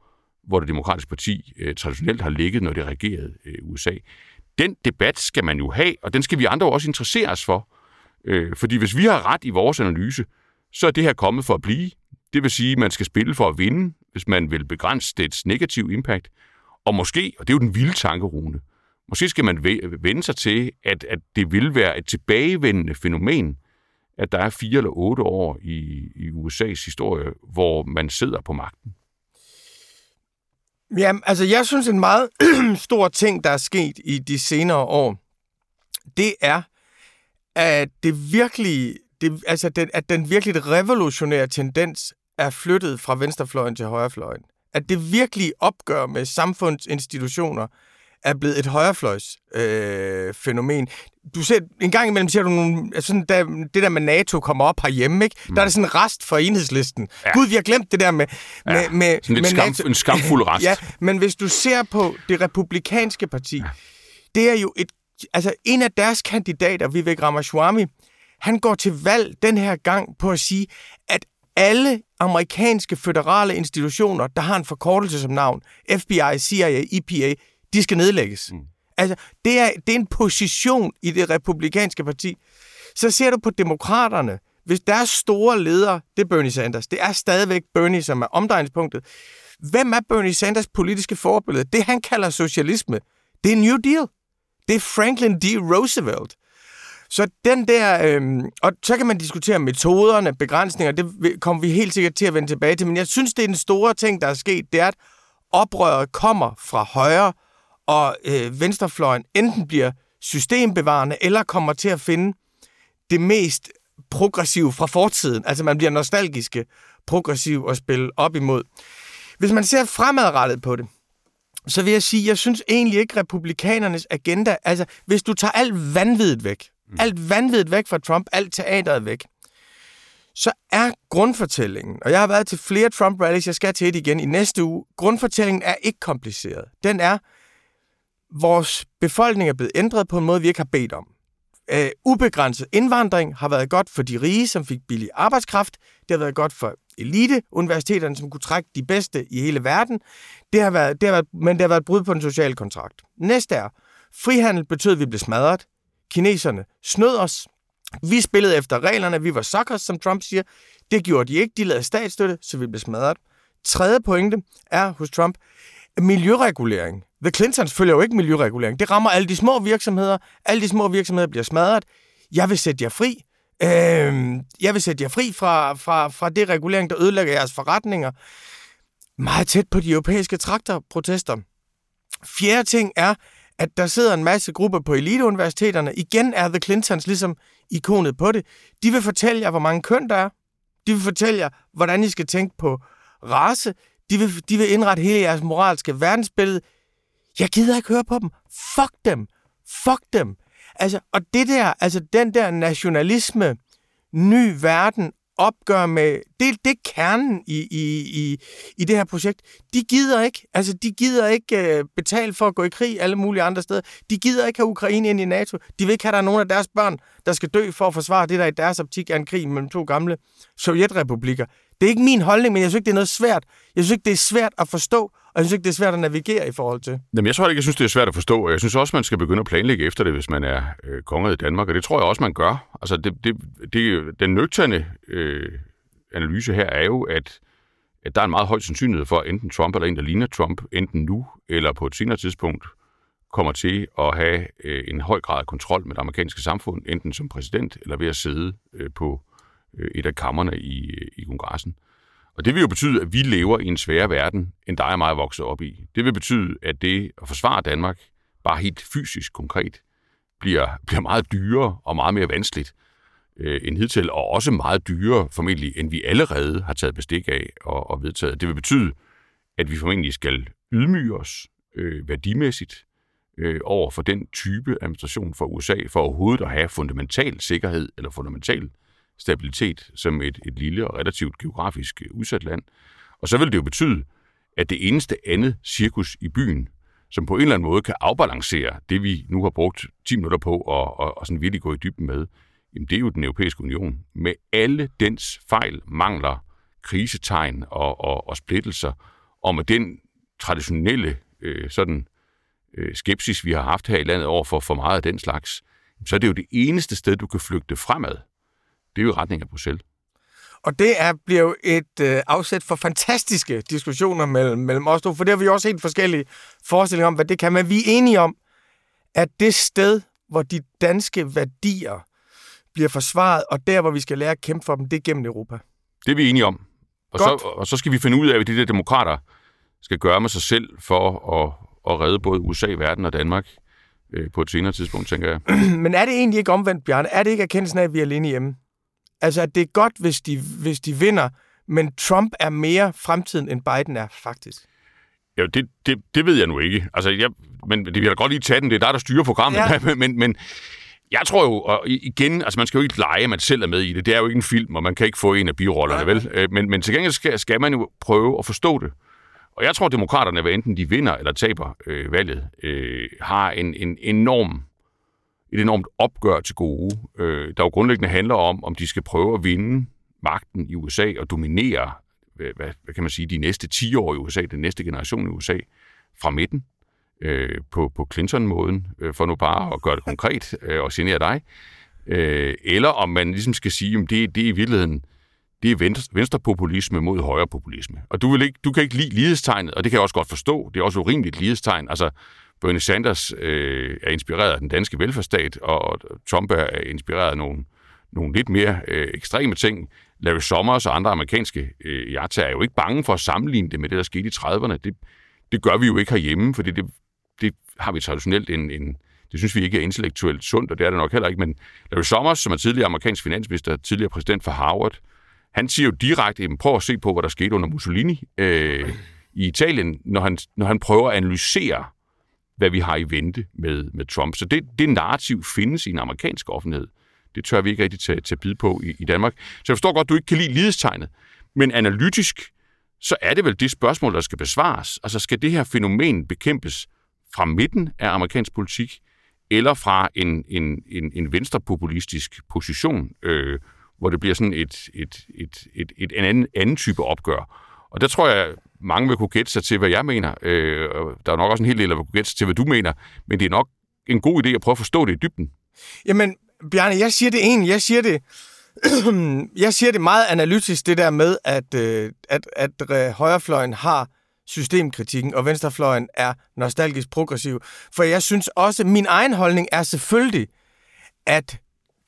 hvor det demokratiske parti øh, traditionelt har ligget, når det regerede øh, U S A. Den debat skal man jo have, og den skal vi andre også interessere os for. Øh, fordi hvis vi har ret i vores analyse, så er det her kommet for at blive. Det vil sige, at man skal spille for at vinde, hvis man vil begrænse dets negative impact. Og måske, og det er jo den vilde tankerune, måske skal man vende sig til, at, at det vil være et tilbagevendende fænomen, at der er fire eller otte år i, i U S A's historie, hvor man sidder på magten. Jamen, altså jeg synes, en meget stor ting, der er sket i de senere år, det er, at det virkelig... Det, altså den, at den virkelig revolutionære tendens er flyttet fra venstrefløjen til højrefløjen. At det virkelige opgør med samfundsinstitutioner er blevet et højrefløjs øh, fænomen. Du ser, en gang imellem ser du nogle, sådan der, det der med NATO kommer op herhjemme, ikke? Mm. Der er det sådan en rest fra Enhedslisten. Ja. Gud, vi har glemt det der med, med, ja, med, med skam, NATO. En skamfuld rest. Ja, men hvis du ser på det republikanske parti, ja, det er jo et, altså en af deres kandidater, Vivek Ramaswamy, han går til valg den her gang på at sige, at alle amerikanske føderale institutioner, der har en forkortelse som navn, F B I, C I A, E P A, de skal nedlægges. Mm. Altså, det er, det er en position i det republikanske parti. Så ser du på demokraterne, hvis deres store leder, det er Bernie Sanders, det er stadigvæk Bernie, som er omdrejningspunktet. Hvem er Bernie Sanders politiske forbillede? Det, han kalder socialisme, det er New Deal. Det er Franklin D. Roosevelt. Så den der, øh, og så kan man diskutere metoderne, begrænsninger, det kommer vi helt sikkert til at vende tilbage til, men jeg synes, det er den store ting, der er sket, det er, at oprøret kommer fra højre, og øh, venstrefløjen enten bliver systembevarende, eller kommer til at finde det mest progressive fra fortiden. Altså man bliver nostalgiske, progressiv og spille op imod. Hvis man ser fremadrettet på det, så vil jeg sige, jeg synes egentlig ikke republikanernes agenda, altså hvis du tager alt vanvittigt væk, mm. alt vanvittigt væk fra Trump, alt teateret væk, så er grundfortællingen, og jeg har været til flere Trump-rallies, jeg skal til et igen i næste uge, grundfortællingen er ikke kompliceret. Den er, vores befolkning er blevet ændret på en måde, vi ikke har bedt om. Øh, ubegrænset indvandring har været godt for de rige, som fik billig arbejdskraft, det har været godt for eliteuniversiteterne, som kunne trække de bedste i hele verden. Det har været, det har været, men det har været brud på en social kontrakt. Næste er, frihandel betød, at vi blev smadret. Kineserne snød os. Vi spillede efter reglerne. Vi var suckers, som Trump siger. Det gjorde de ikke. De lavede statsstøtte, så vi blev smadret. Tredje pointe er hos Trump miljøregulering. The Clintons følger jo ikke miljøregulering. Det rammer alle de små virksomheder. Alle de små virksomheder bliver smadret. Jeg vil sætte jer fri. Øh, jeg vil sætte jer fri fra, fra, fra det regulering, der ødelægger jeres forretninger. Meget tæt på de europæiske traktorprotester. Fjerde ting er, at der sidder en masse grupper på eliteuniversiteterne. Igen er The Clintons ligesom ikonet på det. De vil fortælle jer, hvor mange køn der er. De vil fortælle jer, hvordan I skal tænke på race. De vil, de vil indrette hele jeres moralske verdensbillede. Jeg gider ikke høre på dem. Fuck dem. Fuck dem. Altså, og det der, altså den der nationalisme, ny verden, opgør med, det, det er kernen i, i, i, i det her projekt. De gider ikke, altså de gider ikke øh, betale for at gå i krig alle mulige andre steder. De gider ikke have Ukraine ind i NATO. De vil ikke have, der er nogen af deres børn, der skal dø for at forsvare det, der i deres optik er en krig mellem to gamle sovjetrepublikker. Det er ikke min holdning, men jeg synes ikke, det er noget svært. Jeg synes ikke, det er svært at forstå, og jeg synes ikke, det er svært at navigere i forhold til. Jamen, jeg tror ikke, jeg synes, det er svært at forstå, og jeg synes også, man skal begynde at planlægge efter det, hvis man er øh, konge i Danmark, og det tror jeg også, man gør. Altså, det, det, det, den nøgterne øh, analyse her er jo, at, at der er en meget høj sandsynlighed for, at enten Trump eller en, der ligner Trump, enten nu eller på et senere tidspunkt, kommer til at have øh, en høj grad af kontrol med det amerikanske samfund, enten som præsident eller ved at sidde øh, på øh, et af kammerne i, øh, i kongressen. Og det vil jo betyde, at vi lever i en sværere verden, end dig og mig er vokset op i. Det vil betyde, at det at forsvare Danmark, bare helt fysisk konkret, bliver, bliver meget dyrere og meget mere vanskeligt øh, end hidtil, og også meget dyrere formentlig, end vi allerede har taget bestik af og, og vedtaget. Det vil betyde, at vi formentlig skal ydmyge os øh, værdimæssigt øh, over for den type administration fra U S A, for overhovedet at have fundamental sikkerhed eller fundamental stabilitet som et, et lille og relativt geografisk udsat land. Og så vil det jo betyde, at det eneste andet cirkus i byen, som på en eller anden måde kan afbalancere det, vi nu har brugt ti minutter på og, og, og sådan virkelig gå i dybden med, jamen det er jo den europæiske union. Med alle dens fejl, mangler, krisetegn og, og, og splittelser, og med den traditionelle øh, sådan, øh, skepsis, vi har haft her i landet over for for meget af den slags, så er det jo det eneste sted, du kan flygte fremad. Det er jo i retning af Bruxelles. Og det er, bliver jo et øh, afsæt for fantastiske diskussioner mellem, mellem os to, for det har vi også helt forskellige forestillinger om, hvad det kan. Men vi er enige om, at det sted, hvor de danske værdier bliver forsvaret, og der, hvor vi skal lære at kæmpe for dem, det er gennem Europa. Det er vi enige om. Og, så, og så skal vi finde ud af, hvad de der demokrater skal gøre med sig selv for at, at redde både U S A, verden og Danmark øh, på et senere tidspunkt, tænker jeg. Men er det egentlig ikke omvendt, Bjarne? Er det ikke erkendelsen af, at vi er alene hjemme? Altså, at det er godt, hvis de, hvis de vinder, men Trump er mere fremtiden, end Biden er, faktisk. Ja, det, det, det ved jeg nu ikke. Altså, jeg, men det vil jeg da godt lige tage den. Det er der, der styrer programmet. Ja. Men, men jeg tror jo, og igen, altså man skal jo ikke lege, at man selv er med i det. Det er jo ikke en film, og man kan ikke få en af birollerne, vel? Men, men til gengæld skal, skal man jo prøve at forstå det. Og jeg tror, at demokraterne, hvad enten de vinder eller taber øh, valget, øh, har en, en enorm... et enormt opgør til gode, øh, der jo grundlæggende handler om, om de skal prøve at vinde magten i U S A og dominere, hvad, hvad kan man sige, de næste ti år i U S A, den næste generation i U S A, fra midten, øh, på, på Clinton-måden, øh, for nu bare at gøre det konkret øh, og genere dig. Øh, eller om man ligesom skal sige, at det, det er i virkeligheden, det er venstrepopulisme mod højrepopulisme. Og du, vil ikke, du kan ikke lide lighedstegnet, og det kan jeg også godt forstå. Det er også urimeligt lighedstegn, altså Bernie Sanders øh, er inspireret af den danske velfærdsstat, og Trump er inspireret af nogle, nogle lidt mere øh, ekstreme ting. Larry Summers og andre amerikanske øh, jagter er jo ikke bange for at sammenligne det med det, der skete i trediverne. Det, det gør vi jo ikke herhjemme, for det, det har vi traditionelt en, en... Det synes vi ikke er intellektuelt sundt, og det er det nok heller ikke. Men Larry Summers, som er tidligere amerikansk finansminister, tidligere præsident for Harvard, han siger jo direkte, prøv at se på, hvad der skete under Mussolini øh, i Italien, når han, når han prøver at analysere, hvad vi har i vente med, med Trump. Så det, det narrativ findes i en amerikansk offentlighed. Det tør vi ikke rigtig tage, tage bid på i, i Danmark. Så jeg forstår godt, at du ikke kan lide lighedstegnet. Men analytisk, så er det vel det spørgsmål, der skal besvares. Altså, skal det her fænomen bekæmpes fra midten af amerikansk politik, eller fra en, en, en, en venstrepopulistisk position, øh, hvor det bliver sådan et, et, et, et, et anden, anden type opgør. Og der tror jeg, mange vil kunne gætte sig til, hvad jeg mener. Øh, der er nok også en hel del, der vil kunne gætte sig til, hvad du mener. Men det er nok en god idé at prøve at forstå det i dybden. Jamen, Bjarne, jeg siger det egentlig. Jeg siger det, jeg siger det meget analytisk, det der med, at, at, at, at højrefløjen har systemkritikken, og venstrefløjen er nostalgisk progressiv. For jeg synes også, min egen holdning er selvfølgelig, at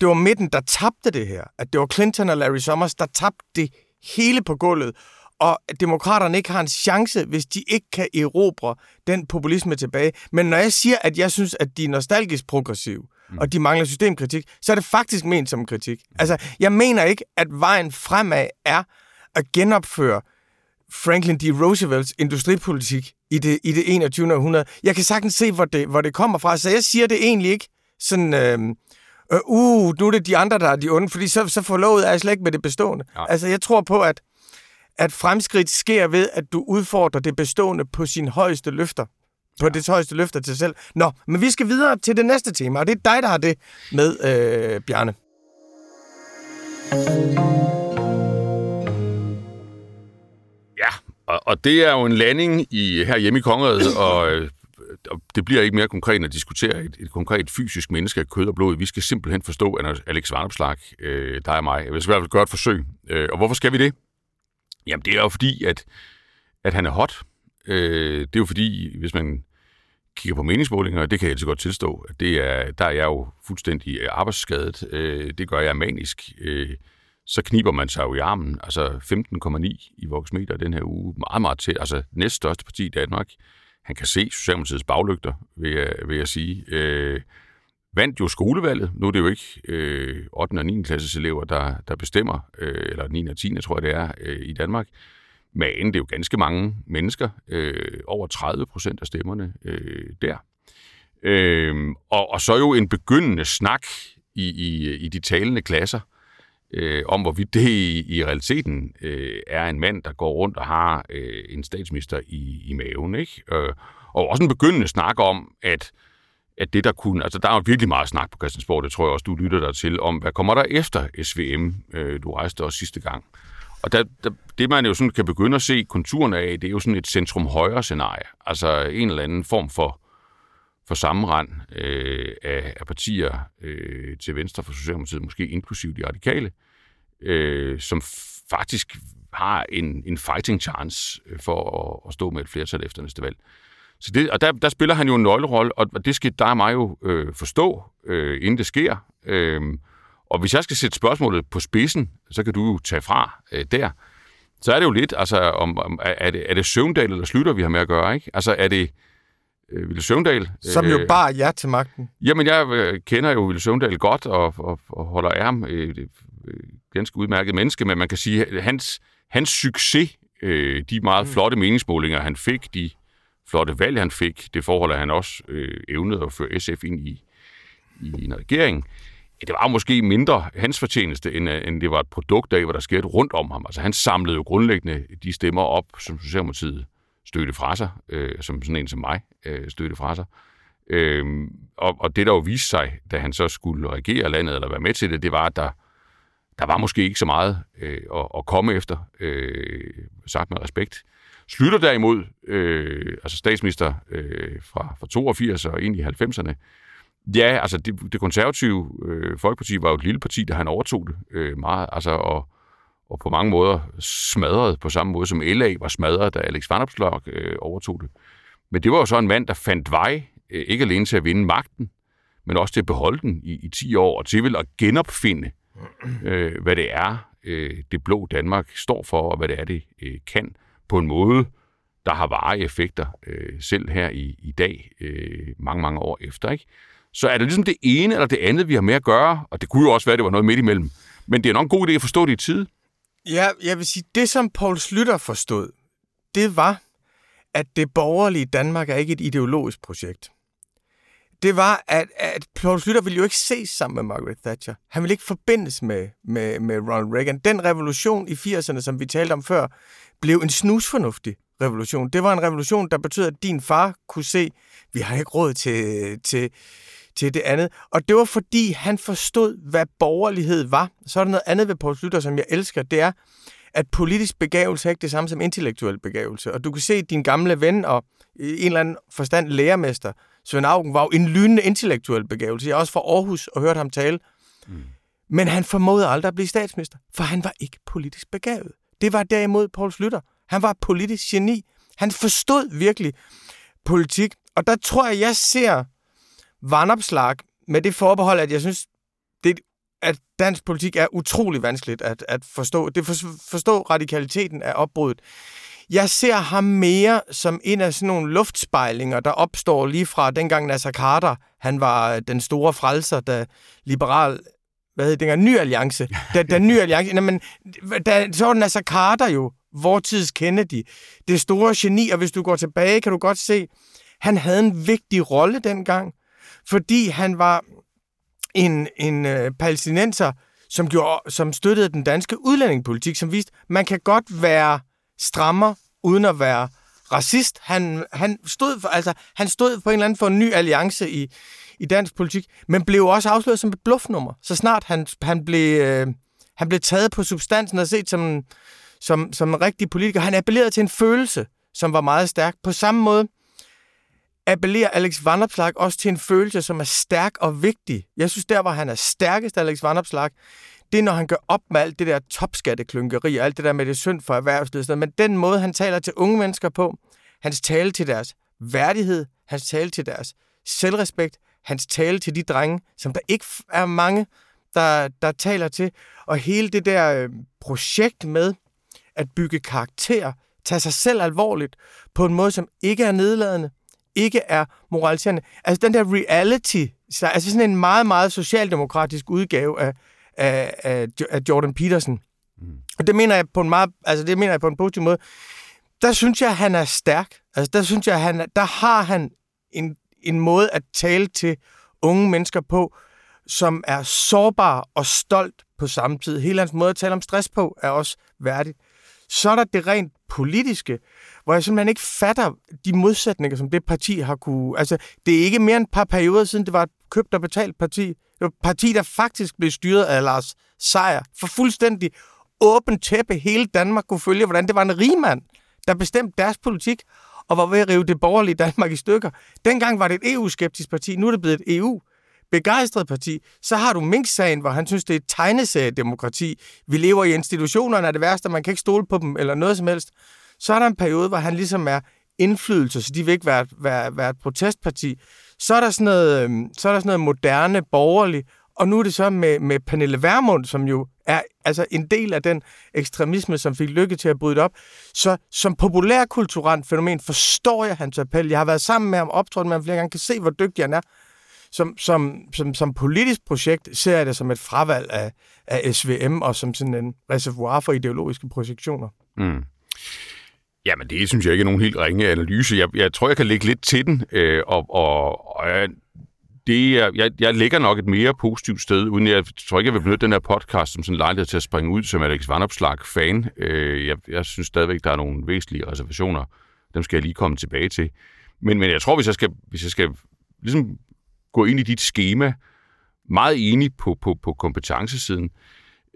det var midten, der tabte det her. At det var Clinton og Larry Summers, der tabte det hele på gulvet. Og at demokraterne ikke har en chance, hvis de ikke kan erobre den populisme tilbage. Men når jeg siger, at jeg synes, at de er nostalgisk progressive, mm. og de mangler systemkritik, så er det faktisk ment som kritik. Mm. Altså, jeg mener ikke, at vejen fremad er at genopføre Franklin D. Roosevelts industripolitik i det, i det enogtyvende århundrede. Jeg kan sagtens se, hvor det, hvor det kommer fra, så jeg siger det egentlig ikke sådan... Øh, uh, nu er det de andre, der er de onde, fordi så, så forlovet er jeg slet ikke med det bestående. Nej. Altså, jeg tror på, at at fremskridt sker ved, at du udfordrer det bestående på sin højeste løfter. På ja. Det højeste løfter til selv. Nå, men vi skal videre til det næste tema, og det er dig, der har det med, øh, Bjarne. Ja, og, og det er jo en landing i, her hjemme i Kongeriget, og, og det bliver ikke mere konkret, end at diskutere et, et konkret fysisk menneske af kød og blod. Vi skal simpelthen forstå Alex Vanopslagh, øh, dig og mig. Jeg vil i hvert fald gøre et forsøg. Og hvorfor skal vi det? Jamen, det er jo fordi, at, at han er hot. Øh, det er jo fordi, hvis man kigger på meningsmålinger, det kan jeg altid godt tilstå. Det er, der er jeg jo fuldstændig arbejdsskadet. Det gør jeg manisk. Så kniber man sig jo i armen. Altså femten komma ni i Voxmeter den her uge. Meget, meget til. Altså næststørste parti i Danmark. Han kan se Socialdemokratiets baglygter, vil jeg, vil jeg sige. Øh, vandt jo skolevalget. Nu er det jo ikke øh, ottende og niende klasses elever, der, der bestemmer, øh, eller niende og tiende, tror jeg det er, øh, i Danmark. Men det er jo ganske mange mennesker, øh, over tredive procent af stemmerne øh, der. Øh, og, og så jo en begyndende snak i, i, i de talende klasser, Øh, om hvorvidt det i, i realiteten øh, er en mand, der går rundt og har øh, en statsminister i, i maven, ikke? Øh, og også en begyndende snak om, at, at det der kunne... Altså, der er jo virkelig meget snak på Christiansborg, det tror jeg også, du lytter dig til, om hvad kommer der efter S V M? Øh, du rejste også sidste gang. Og der, der, det, man jo sådan kan begynde at se konturerne af, det er jo sådan et centrum-højre-scenarie. Altså en eller anden form for, for sammenrend øh, af, af partier øh, til venstre for Socialdemokratiet, måske inklusive de radikale, øh, som f- faktisk har en, en fighting chance for at, at stå med et flertal efter næste valg. Så det, og der, der spiller han jo en nøglerolle, og det skal der og mig jo øh, forstå, øh, inden det sker. Øh, og hvis jeg skal sætte spørgsmålet på spidsen, så kan du jo tage fra øh, der. Så er det jo lidt, altså, om, om, er, det, er det Søvndal eller Schlüter, vi har med at gøre, ikke? Altså, er det Villy Søvndal. Som jo bar jer til magten. Jamen, jeg kender jo Villy Søvndal godt, og, og, og holder af ham. Det er ganske udmærket menneske, men man kan sige, at hans, hans succes, de meget flotte meningsmålinger, han fik, de flotte valg, han fik, det forhold, at han også evnede at føre S F ind i, i en regering, det var måske mindre hans fortjeneste, end, end det var et produkt af, hvor der skete rundt om ham. Altså, han samlede jo grundlæggende de stemmer op, som Socialdemokratiet støtte fra sig, øh, som sådan en som mig øh, støtte fra sig. Øh, og, og det, der jo viste sig, da han så skulle regere landet eller være med til det, det var, at der, der var måske ikke så meget øh, at, at komme efter, øh, sagt med respekt. Schlüter derimod, øh, altså statsminister øh, fra, fra toogfirs og ind i halvfemserne, ja, altså det, det konservative øh, Folkeparti var jo et lille parti, der han overtog det øh, meget, altså og og på mange måder smadret på samme måde, som L A var smadret, da Alex Vanopslagh øh, overtog det. Men det var jo så en mand, der fandt vej, øh, ikke alene til at vinde magten, men også til at beholde den i, i ti år, og til at genopfinde, øh, hvad det er, øh, det blå Danmark står for, og hvad det er, det øh, kan, på en måde, der har varige effekter, øh, selv her i, i dag, øh, mange, mange år efter, ikke? Så er det ligesom det ene eller det andet, vi har med at gøre, og det kunne jo også være, det var noget midt imellem, men det er nok en god idé at forstå det i tide. Ja, jeg vil sige, det som Poul Schlüter forstod, det var, at det borgerlige Danmark er ikke et ideologisk projekt. Det var, at, at Poul Schlüter ville jo ikke ses sammen med Margaret Thatcher. Han ville ikke forbindes med, med, med Ronald Reagan. Den revolution i firserne, som vi talte om før, blev en snusfornuftig revolution. Det var en revolution, der betød, at din far kunne se, vi har ikke råd til, til, til det andet. Og det var, fordi han forstod, hvad borgerlighed var. Så er der noget andet ved Poul Schlüter, som jeg elsker, det er, at politisk begavelse er ikke det samme som intellektuel begavelse. Og du kan se din gamle ven og i en eller anden forstand lærermester, Svend Auken, var jo en lynende intellektuel begavelse. Jeg er også fra Aarhus og hørte ham tale. Mm. Men han formåede aldrig at blive statsminister, for han var ikke politisk begavet. Det var derimod Poul Schlüter. Han var politisk geni. Han forstod virkelig politik. Og der tror jeg, jeg ser Vanopslagh med det forbehold, at jeg synes, det, at dansk politik er utrolig vanskeligt at, at forstå. Det for, forstå radikaliteten af opbruddet. Jeg ser ham mere som en af sådan nogle luftspejlinger, der opstår lige fra dengang Naser Khader, han var den store frelser, der liberal... Hvad hedder det dengang? Ny Alliance. Da, da Ny Alliance... Nå, men, da, så var Naser Khader jo, vor tids Kennedy. Det store geni, og hvis du går tilbage, kan du godt se, han havde en vigtig rolle dengang, fordi han var en, en øh, palæstinenser, som, gjorde, som støttede den danske udlændingepolitik, som viste, man kan godt være strammer, uden at være racist. Han, han, stod, for, altså, han stod på en eller anden for en ny alliance i, i dansk politik, men blev også afsløret som et bluffnummer. Så snart han, han, blev, øh, han blev taget på substansen og set som, som, som en rigtig politiker. Han appellerede til en følelse, som var meget stærk. På samme måde appellerer Alex Vanopslagh også til en følelse, som er stærk og vigtig. Jeg synes, der hvor han er stærkest, Alex Vanopslagh, det er, når han gør op med alt det der topskatteklynkeri og alt det der med det synd for erhvervslivet. Men den måde, han taler til unge mennesker på, hans tale til deres værdighed, hans tale til deres selvrespekt, hans tale til de drenge, som der ikke er mange, der, der taler til. Og hele det der øh, projekt med at bygge karakterer, tage sig selv alvorligt på en måde, som ikke er nedladende, ikke er moraliserende. Altså den der reality, altså sådan en meget, meget socialdemokratisk udgave af, af, af, af Jordan Peterson. Mm. Og det mener jeg på en meget, altså det mener jeg på en positiv måde. Der synes jeg, han er stærk. Altså der synes jeg, han, der har han en, en måde at tale til unge mennesker på, som er sårbar og stolt på samme tid. Hele hans måde at tale om stress på er også værdigt. Så er der det rent politiske, hvor jeg simpelthen ikke fatter de modsætninger, som det parti har kunne... Altså, det er ikke mere end et par perioder siden, det var et købt og betalt parti. Det var et parti, der faktisk blev styret af Lars Seier. For fuldstændig åben tæppe. Hele Danmark kunne følge, hvordan det var en rigmand, der bestemte deres politik, og var ved at rive det borgerlige Danmark i stykker. Dengang var det et E U-skeptisk parti, nu er det blevet et E U begejstret parti. Så har du Mink-sagen, hvor han synes, det er et tegneseriedemokrati. Vi lever i institutionerne er det værste, man kan ikke stole på dem, eller noget som helst. Så er der en periode, hvor han ligesom er indflydelse, så de vil ikke være, være, være et protestparti. Så er der sådan noget, så er der sådan noget moderne, borgerlig, og nu er det så med, med Pernille Vermund, som jo er altså en del af den ekstremisme, som fik Lykke til at bryde det op. Så som populærkulturelt fænomen forstår jeg hans appel. Jeg har været sammen med ham, optrådt med ham flere gange, kan se, hvor dygtig han er. Som, som, som, som politisk projekt ser jeg det som et fravalg af, af S V M og som sådan en reservoir for ideologiske projektioner. Mm. Jamen, det synes jeg ikke er nogen helt ringe analyse. Jeg, jeg tror, jeg kan lægge lidt til den, øh, og, og, og jeg, det, jeg, jeg lægger nok et mere positivt sted, uden jeg tror ikke, jeg vil benytte den her podcast som sådan en lejlighed til at springe ud som Alex Vanopslagh-fan. Øh, jeg, jeg synes stadigvæk, der er nogle væsentlige reservationer. Dem skal jeg lige komme tilbage til. Men, men jeg tror, hvis jeg skal, hvis jeg skal ligesom gå ind i dit skema, meget enig på, på, på kompetencesiden.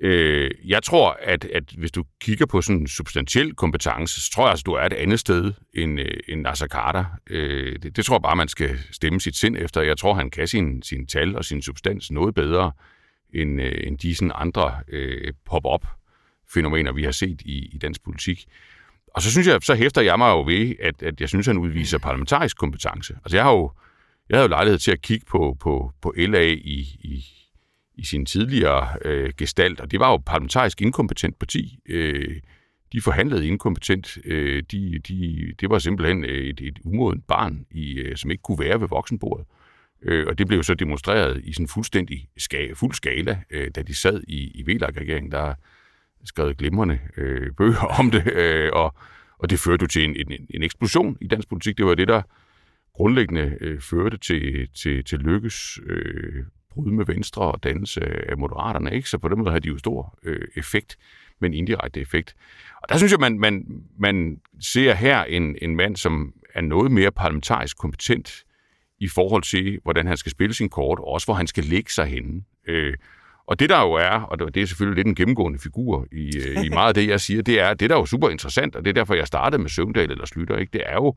Øh, jeg tror, at, at hvis du kigger på sådan en substantiel kompetence, så tror jeg, at altså, du er et andet sted end, øh, end Naser Khader. Øh, det, det tror jeg bare, man skal stemme sit sind efter. Jeg tror, han kan sine sin tal og sin substans noget bedre, end, øh, end de sådan andre øh, pop-up-fænomener, vi har set i, i dansk politik. Og så synes jeg, så hæfter jeg mig jo ved, at, at jeg synes, han udviser parlamentarisk kompetence. Altså, jeg har jo Jeg havde jo lejlighed til at kigge på, på, på L A i, i, i sin tidligere øh, gestalt, og det var jo parlamentarisk inkompetent parti. Øh, de forhandlede inkompetent. Øh, de, de, det var simpelthen et, et umodent barn, i, som ikke kunne være ved voksenbordet. Øh, og det blev jo så demonstreret i sådan fuldstændig ska, fuld skala, øh, da de sad i, i V L A G-regeringen, der skrev glimrende øh, bøger om det, øh, og, og det førte jo til en, en, en eksplosion i dansk politik. Det var det, der grundlæggende øh, førte til, til, til Lykkes øh, brud med Venstre og dannelse af Moderaterne, ikke? Så på den måde havde de jo stor øh, effekt, men indirekte effekt. Og der synes jeg, man, man, man ser her en, en mand, som er noget mere parlamentarisk kompetent i forhold til, hvordan han skal spille sin kort, og også hvor han skal lægge sig henne. Øh, og det der jo er, og det er selvfølgelig lidt en gennemgående figur i, øh, i meget af det, jeg siger, det er, det der er jo super interessant, og det er derfor, jeg startede med Søvndal eller Schlüter, ikke? Det er jo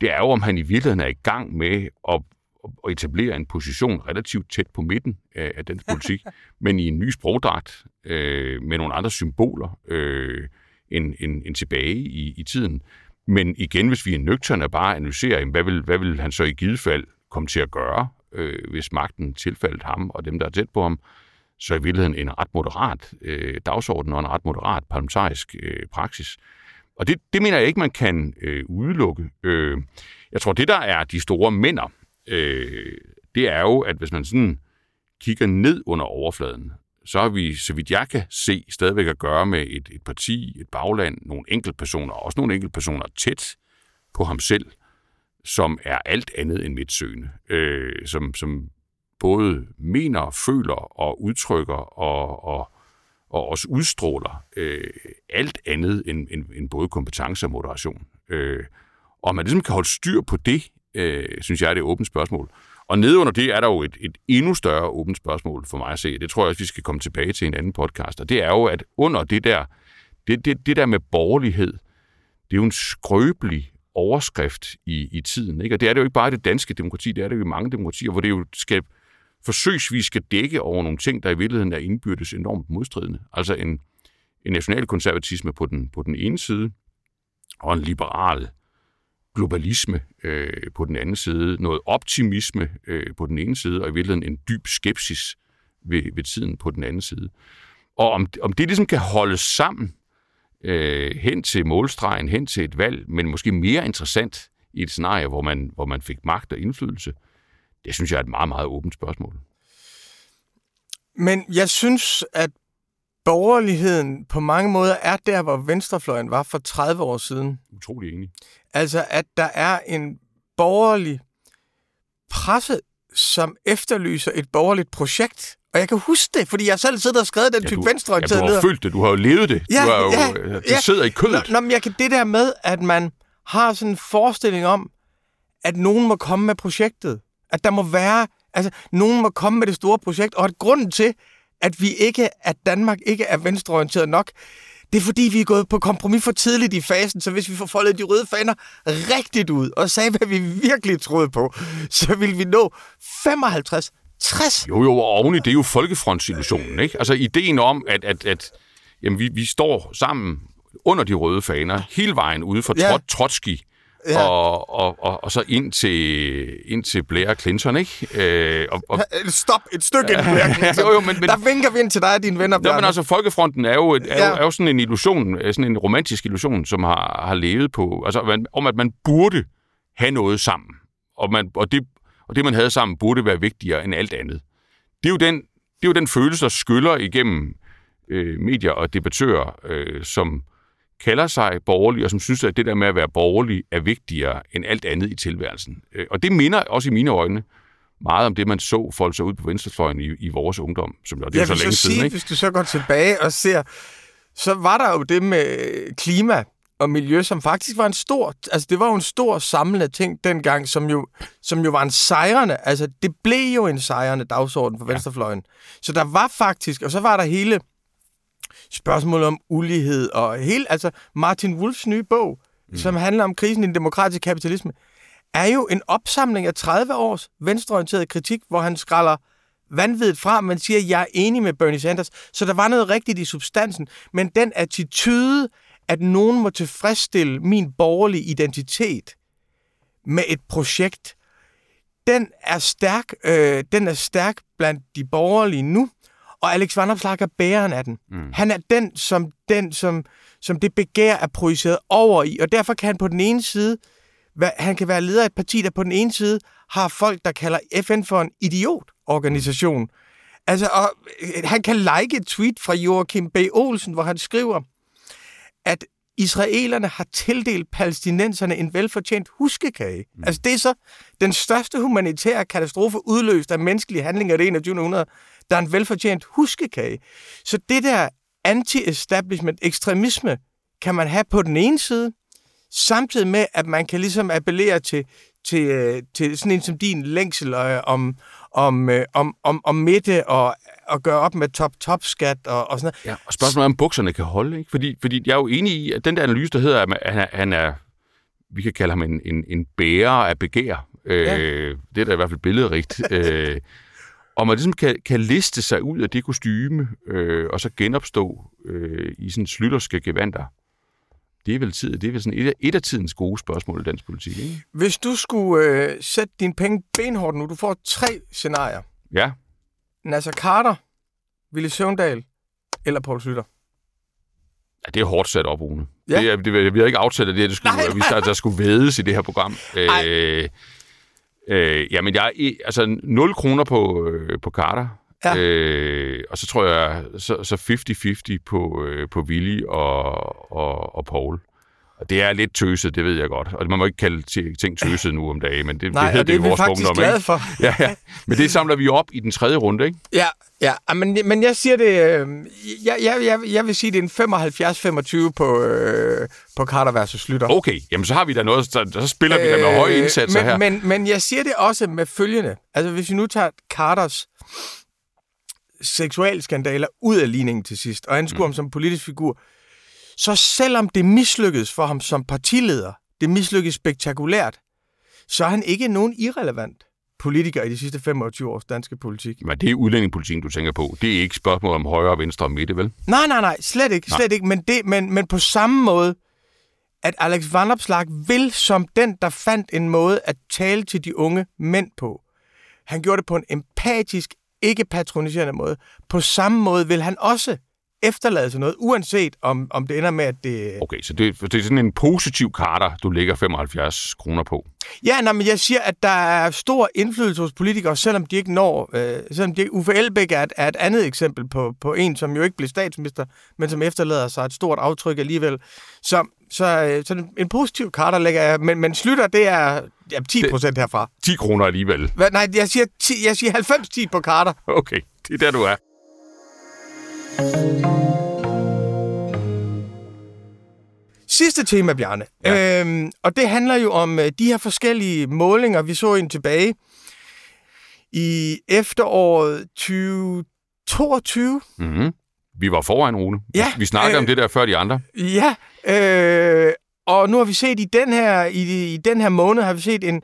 det er jo, om han i virkeligheden er i gang med at, at etablere en position relativt tæt på midten af dansk politik, men i en ny sprogdragt øh, med nogle andre symboler øh, end, end, end tilbage i, i tiden. Men igen, hvis vi er nøgterne bare analyserer, hvad vil, hvad vil han så i givet fald komme til at gøre, øh, hvis magten tilfaldt ham og dem, der er tæt på ham, så er i virkeligheden en ret moderat øh, dagsorden og en ret moderat parlamentarisk øh, praksis. Og det, det mener jeg ikke, man kan øh, udelukke. Øh, jeg tror, det der er de store minder, øh, det er jo, at hvis man sådan kigger ned under overfladen, så har vi, så vidt jeg kan se, stadigvæk at gøre med et, et parti, et bagland, nogle enkeltpersoner, også nogle enkeltpersoner tæt på ham selv, som er alt andet end midtsøgende, øh, som, som både mener, føler og udtrykker og, og og også udstråler øh, alt andet end, end, end både kompetence og moderation. Øh, og man ligesom kan holde styr på det, øh, synes jeg er det åbent spørgsmål. Og nede under det er der jo et, et endnu større åbent spørgsmål for mig at se. Det tror jeg også, vi skal komme tilbage til en anden podcast. Og det er jo, at under det der, det, det, det der med borgerlighed, det er jo en skrøbelig overskrift i, i tiden, ikke? Og det er det jo ikke bare i det danske demokrati, det er det jo i mange demokratier, hvor det jo skal forsøgsvis skal dække over nogle ting, der i virkeligheden er indbyrdes enormt modstridende. Altså en, en nationalkonservatisme på den, på den ene side, og en liberal globalisme øh, på den anden side, noget optimisme øh, på den ene side, og i virkeligheden en dyb skepsis ved, ved tiden på den anden side. Og om, om det ligesom kan holdes sammen øh, hen til målstregen, hen til et valg, men måske mere interessant i et scenarie, hvor man, hvor man fik magt og indflydelse, det synes jeg er et meget, meget åbent spørgsmål. Men jeg synes, at borgerligheden på mange måder er der, hvor venstrefløjen var for tredive år siden. Utrolig enig. Altså, at der er en borgerlig presse, som efterlyser et borgerligt projekt. Og jeg kan huske det, fordi jeg selv sidder og skrevet den ja, type venstreorienterede leder. Ja, du har følt det. Du har jo levet det. Ja, du har jo, ja, du ja. sidder i kødet. Nå, nå, men jeg kan det der med, at man har sådan en forestilling om, at nogen må komme med projektet. At der må være... Altså, nogen må komme med det store projekt, og at grunden til, at vi ikke, at Danmark ikke er venstreorienteret nok, det er fordi, vi er gået på kompromis for tidligt i fasen, så hvis vi får foldet de røde faner rigtigt ud og sagde, hvad vi virkelig troede på, så ville vi nå femoghalvtreds til tres. Jo, jo, og oven i det er jo folkefrontsituationen, ikke? Altså, ideen om, at, at, at jamen, vi, vi står sammen under de røde faner, hele vejen ude for ja. Trotsky, ja. Og, og, og, og så ind til, ind til Blair og Clinton, ikke? Øh, og, og... Stop et stykke ind, Blair Clinton. jo, jo, men, men... Der vinker vi ind til dig og dine venner, Blair. Nå, men altså, folkefronten er jo, et, er, ja. jo, er jo sådan en illusion, sådan en romantisk illusion, som har, har levet på, altså man, om at man burde have noget sammen. Og, man, og, det, og det, man havde sammen, burde være vigtigere end alt andet. Det er jo den, det er jo den følelse, der skyller igennem øh, medier og debattører, øh, som... kalder sig borgerlig, og som synes, at det der med at være borgerlig er vigtigere end alt andet i tilværelsen. Og det minder også i mine øjne meget om det, man så folde sig ud på venstrefløjen i, i vores ungdom, som det er jo så længe siden. Sige, ikke? Hvis du så går tilbage og ser, så var der jo det med klima og miljø, som faktisk var en stor, altså det var jo en stor samlende ting dengang, som jo, som jo var en sejrende, altså det blev jo en sejrende dagsorden for venstrefløjen. Ja. Så der var faktisk, og så var der hele spørgsmålet om ulighed og hele, altså Martin Wolfs nye bog, mm. som handler om krisen i den demokratiske kapitalisme, er jo en opsamling af tredive års venstreorienteret kritik, hvor han skræller vanvittigt fra, men siger, jeg er enig med Bernie Sanders. Så der var noget rigtigt i substansen, men den attitude, at nogen må tilfredsstille min borgerlige identitet med et projekt, den er stærk, øh, den er stærk blandt de borgerlige nu. Og Alex Vanopslagh er bæreren af den. Mm. Han er den, som, den som, som det begær er projiceret over i, og derfor kan han på den ene side, han kan være leder af et parti, der på den ene side har folk, der kalder F N for en idiotorganisation. Altså, og han kan like et tweet fra Joachim B. Olsen, hvor han skriver, at israelerne har tildelt palæstinenserne en velfortjent huskekage. Mm. Altså, det er så den største humanitære katastrofe udløst af menneskelige handlinger i det enogtyvende århundrede. Der er en velfortjent huskekage. Så det der anti-establishment ekstremisme kan man have på den ene side, samtidig med, at man kan ligesom appellere til, til, til sådan en som din længsel øh, om, om, øh, om, om, om midte og, og gøre op med top-top-skat og, og sådan noget. Ja, og spørgsmålet er, om bukserne kan holde, ikke? Fordi, fordi jeg er jo enig i, at den der analyse, der hedder, at han er, han er vi kan kalde ham en, en, en bærer af begær. Øh, ja. Det er da i hvert fald billedrigt. øh, Og man ligesom kan, kan liste sig ud af det kostyme, øh, og så genopstå øh, i sådan Schlüterske gevanter. Det er vel tid, det er vel sådan et af, et af tidens gode spørgsmål i dansk politik, ikke? Hvis du skulle øh, sætte dine penge benhårdt nu, du får tre scenarier. Ja. Naser Khader, Villy Søvndal eller Poul Schlüter. Ja, det er hårdt sat op, Rune. Ja. Det er, det, vi har ikke aftalt, at det, det skulle, nej, nej. Der, der skulle vædes i det her program. Øh, Øh, jamen, jeg er altså nul kroner på, øh, på Carter, ja. øh, og så tror jeg, så, så halvtreds halvtreds på, øh, på Villy og, og, og Poul. Og det er lidt tøset, det ved jeg godt. Og man må ikke kalde ting tøset nu om dagen, men det, nej, det hedder det, det er vores faktisk om, glade for. ja, ja. Men det samler vi op i den tredje runde, ikke? Ja, ja. Men, men jeg siger det, øh, jeg, jeg, jeg vil sige, det er en femoghalvfjerds femogtyve på, øh, på Carter versus Schlüter. Okay, jamen så har vi da noget, så, så spiller øh, vi da med høje indsatser men, her. Men, men jeg siger det også med følgende. Altså hvis vi nu tager Carters seksualskandaler ud af ligningen til sidst, og anskuer mm. ham som politisk figur, så selvom det mislykkedes for ham som partileder, det mislykkedes spektakulært, så er han ikke nogen irrelevant politiker i de sidste femogtyve års danske politik. Men det er udlændingepolitikken, du tænker på. Det er ikke spørgsmål om højre, venstre og midte, vel? Nej, nej, nej. Slet ikke. Nej. Slet ikke. Men, det, men, men på samme måde at Alex Vanopslagh vil som den, der fandt en måde at tale til de unge mænd på. Han gjorde det på en empatisk, ikke patroniserende måde. På samme måde vil han også efterlade sig noget, uanset om, om det ender med, at det... Okay, så det, det er sådan en positiv Carter, du lægger femoghalvfjerds kroner på. Ja, nej, men jeg siger, at der er stor indflydelse hos politikere, selvom de ikke når... Øh, selvom de, Uffe Elbæk er et, er et andet eksempel på, på en, som jo ikke blev statsminister, men som efterlader sig et stort aftryk alligevel. Så, så, øh, så en positiv Carter lægger jeg... Men, men Schlüter, det er ja, ti procent herfra. ti kroner alligevel. Hva? Nej, jeg siger, ti, jeg siger halvfems ti på Carter. Okay, det er der, du er. Sidste tema, Bjarne. Ja. Øhm, og det handler jo om de her forskellige målinger, vi så ind tilbage i efteråret tyve toogtyve. Mm-hmm. Vi var foran, Rune. Ja, vi snakkede øh, om det der før de andre. Ja, øh, og nu har vi set i den her, i, i den her måned, har vi set en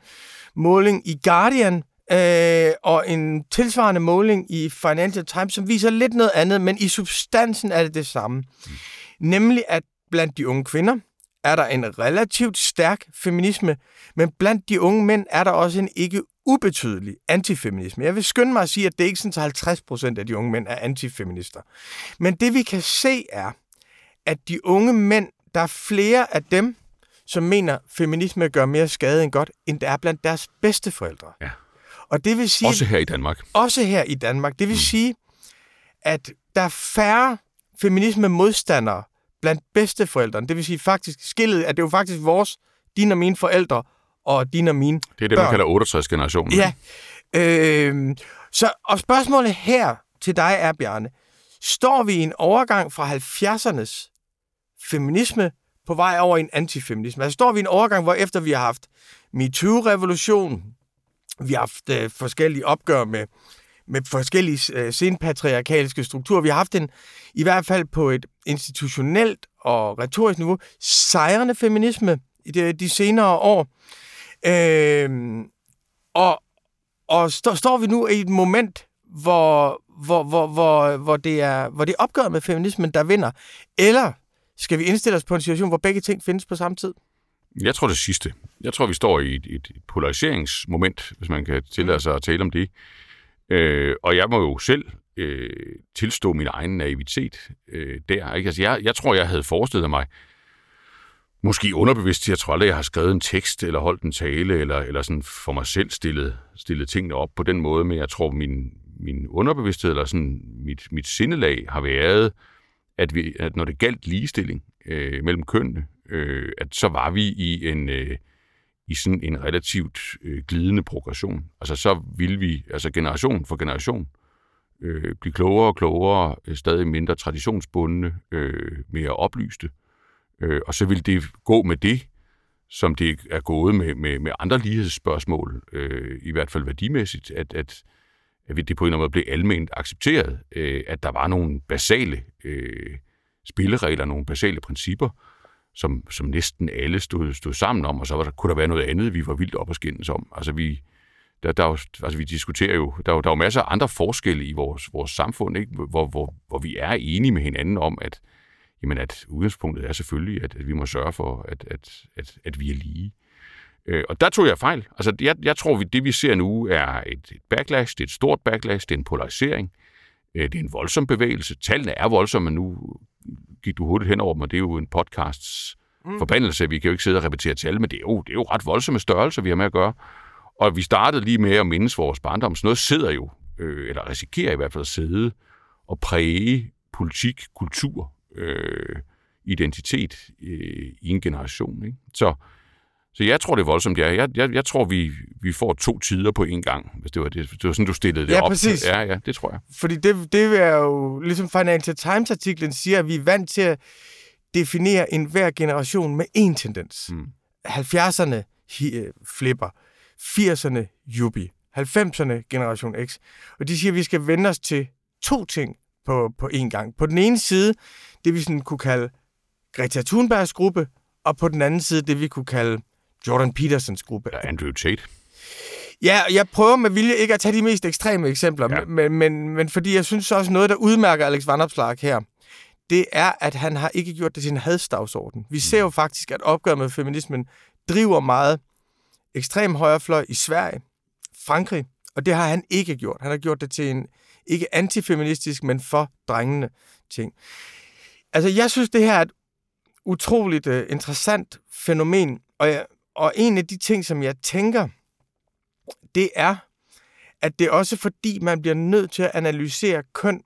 måling i Guardian, Øh, og en tilsvarende måling i Financial Times, som viser lidt noget andet, men i substansen er det det samme. Mm. Nemlig, at blandt de unge kvinder er der en relativt stærk feminisme, men blandt de unge mænd er der også en ikke ubetydelig antifeminisme. Jeg vil skynde mig at sige, at det ikke sådan halvtreds procent af de unge mænd er antifeminister. Men det vi kan se er, at de unge mænd, der er flere af dem, som mener, at feminisme gør mere skade end godt, end der er blandt deres bedsteforældre. Ja. Og det vil sige, også her i Danmark. Også her i Danmark. Det vil mm. sige, at der er færre feminisme-modstandere blandt bedsteforældrene. Det vil sige, faktisk skillet, at det er jo faktisk vores, dine og mine forældre, og dine og mine børn. Det er det, børn. Man kalder otteogtres-generationen. Ja. Øh, så, og spørgsmålet her til dig er, Bjarne, står vi i en overgang fra halvfjerdsernes feminisme på vej over i en antifeminisme? Altså står vi i en overgang, hvor efter vi har haft MeToo-revolutionen, vi har haft øh, forskellige opgør med, med forskellige øh, senpatriarkalske strukturer. Vi har haft en, i hvert fald på et institutionelt og retorisk niveau, sejrende feminisme i de, de senere år. Øh, og og st- står vi nu i et moment, hvor, hvor, hvor, hvor, hvor, det er, hvor det er opgør med feminismen, der vinder? Eller skal vi indstille os på en situation, hvor begge ting findes på samme tid? Jeg tror det sidste. Jeg tror, vi står i et, et polariseringsmoment, hvis man kan tillade sig at tale om det. Øh, og jeg må jo selv øh, tilstå min egen naivitet øh, der. Ikke? Altså, jeg, jeg tror, jeg havde forestillet mig, måske underbevidst, jeg tror aldrig, jeg har skrevet en tekst, eller holdt en tale, eller, eller sådan for mig selv stillet, stillet tingene op på den måde, men jeg tror, min, min underbevidsthed, eller sådan mit, mit sindelag har været, at, vi, at når det galt ligestilling øh, mellem kønnene, Øh, at så var vi i en øh, i sådan en relativt øh, glidende progression. Altså så ville vi altså generation for generation øh, blive klogere og klogere, øh, stadig mindre traditionsbundne, øh, mere oplyste, øh, og så ville det gå med det, som det er gået med med, med andre lighedsspørgsmål, øh, i hvert fald værdimæssigt, at at at det på en eller anden måde blev alment accepteret, øh, at der var nogle basale øh, spilleregler, nogle basale principper, Som, som næsten alle stod, stod sammen om, og så var der, kunne der være noget andet, vi var vildt op at skændes om. Altså vi, der, der, altså vi diskuterer jo, der er jo der er masser af andre forskelle i vores, vores samfund, ikke? Hvor, hvor, hvor vi er enige med hinanden om, at, jamen at udgangspunktet er selvfølgelig, at, at vi må sørge for, at, at, at, at vi er lige. Øh, og der tog jeg fejl. Altså jeg, jeg tror, det vi ser nu er et, et backlash, det er et stort backlash, det er en polarisering, øh, det er en voldsom bevægelse. Tallene er voldsomme nu, gik du hurtigt hen over dem, og det er jo en podcasts mm. forbandelse. Vi kan jo ikke sidde og repetere tal, men det er, jo, det er jo ret voldsomme størrelser, vi har med at gøre. Og vi startede lige med at mindes vores barndom. Så noget sidder jo, øh, eller risikerer i hvert fald at sidde og præge politik, kultur, øh, identitet øh, i en generation. Ikke? Så, så jeg tror, det er voldsomt, det er. Jeg, jeg, jeg tror, vi, vi får to tider på én gang, hvis det var, det, det var sådan, du stillede det ja, op. Præcis. Ja, ja, det tror jeg. Fordi det, det er jo, ligesom Financial Times-artiklen siger, at vi er vant til at definere enhver generation med én tendens. Mm. halvfjerdserne flipper, firserne yuppie, halvfemserne generation X. Og de siger, at vi skal vende os til to ting på, på én gang. På den ene side, det vi sådan kunne kalde Greta Thunbergs gruppe, og på den anden side, det vi kunne kalde Jordan Petersons gruppe. Ja, Andrew Tate. Ja, jeg prøver med vilje ikke at tage de mest ekstreme eksempler, ja. men, men, men fordi jeg synes også noget, der udmærker Alex Vanopslagh her, det er, at han har ikke gjort det til en hadsdagsorden. Vi ser jo faktisk, at opgøret med feminismen driver meget ekstrem højrefløj i Sverige, Frankrig, og det har han ikke gjort. Han har gjort det til en ikke antifeministisk, men for drengende ting. Altså, jeg synes, det her er et utroligt uh, interessant fænomen, og, jeg, og en af de ting, som jeg tænker, det er, at det er også fordi, man bliver nødt til at analysere køn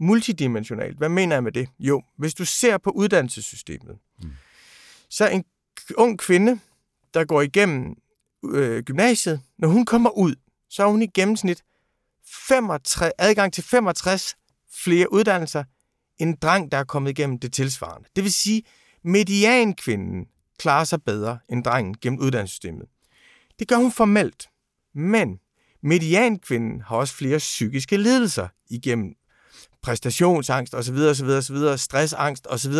multidimensionalt. Hvad mener jeg med det? Jo, hvis du ser på uddannelsessystemet, mm. så en ung kvinde, der går igennem øh, gymnasiet, når hun kommer ud, så har hun i gennemsnit femogtres, adgang til femogtres flere uddannelser, end en dreng, der er kommet igennem det tilsvarende. Det vil sige, mediankvinden klarer sig bedre end drengen gennem uddannelsessystemet. Det gør hun formelt, men mediankvinden har også flere psykiske lidelser igennem præstationsangst osv. osv. osv. stressangst osv.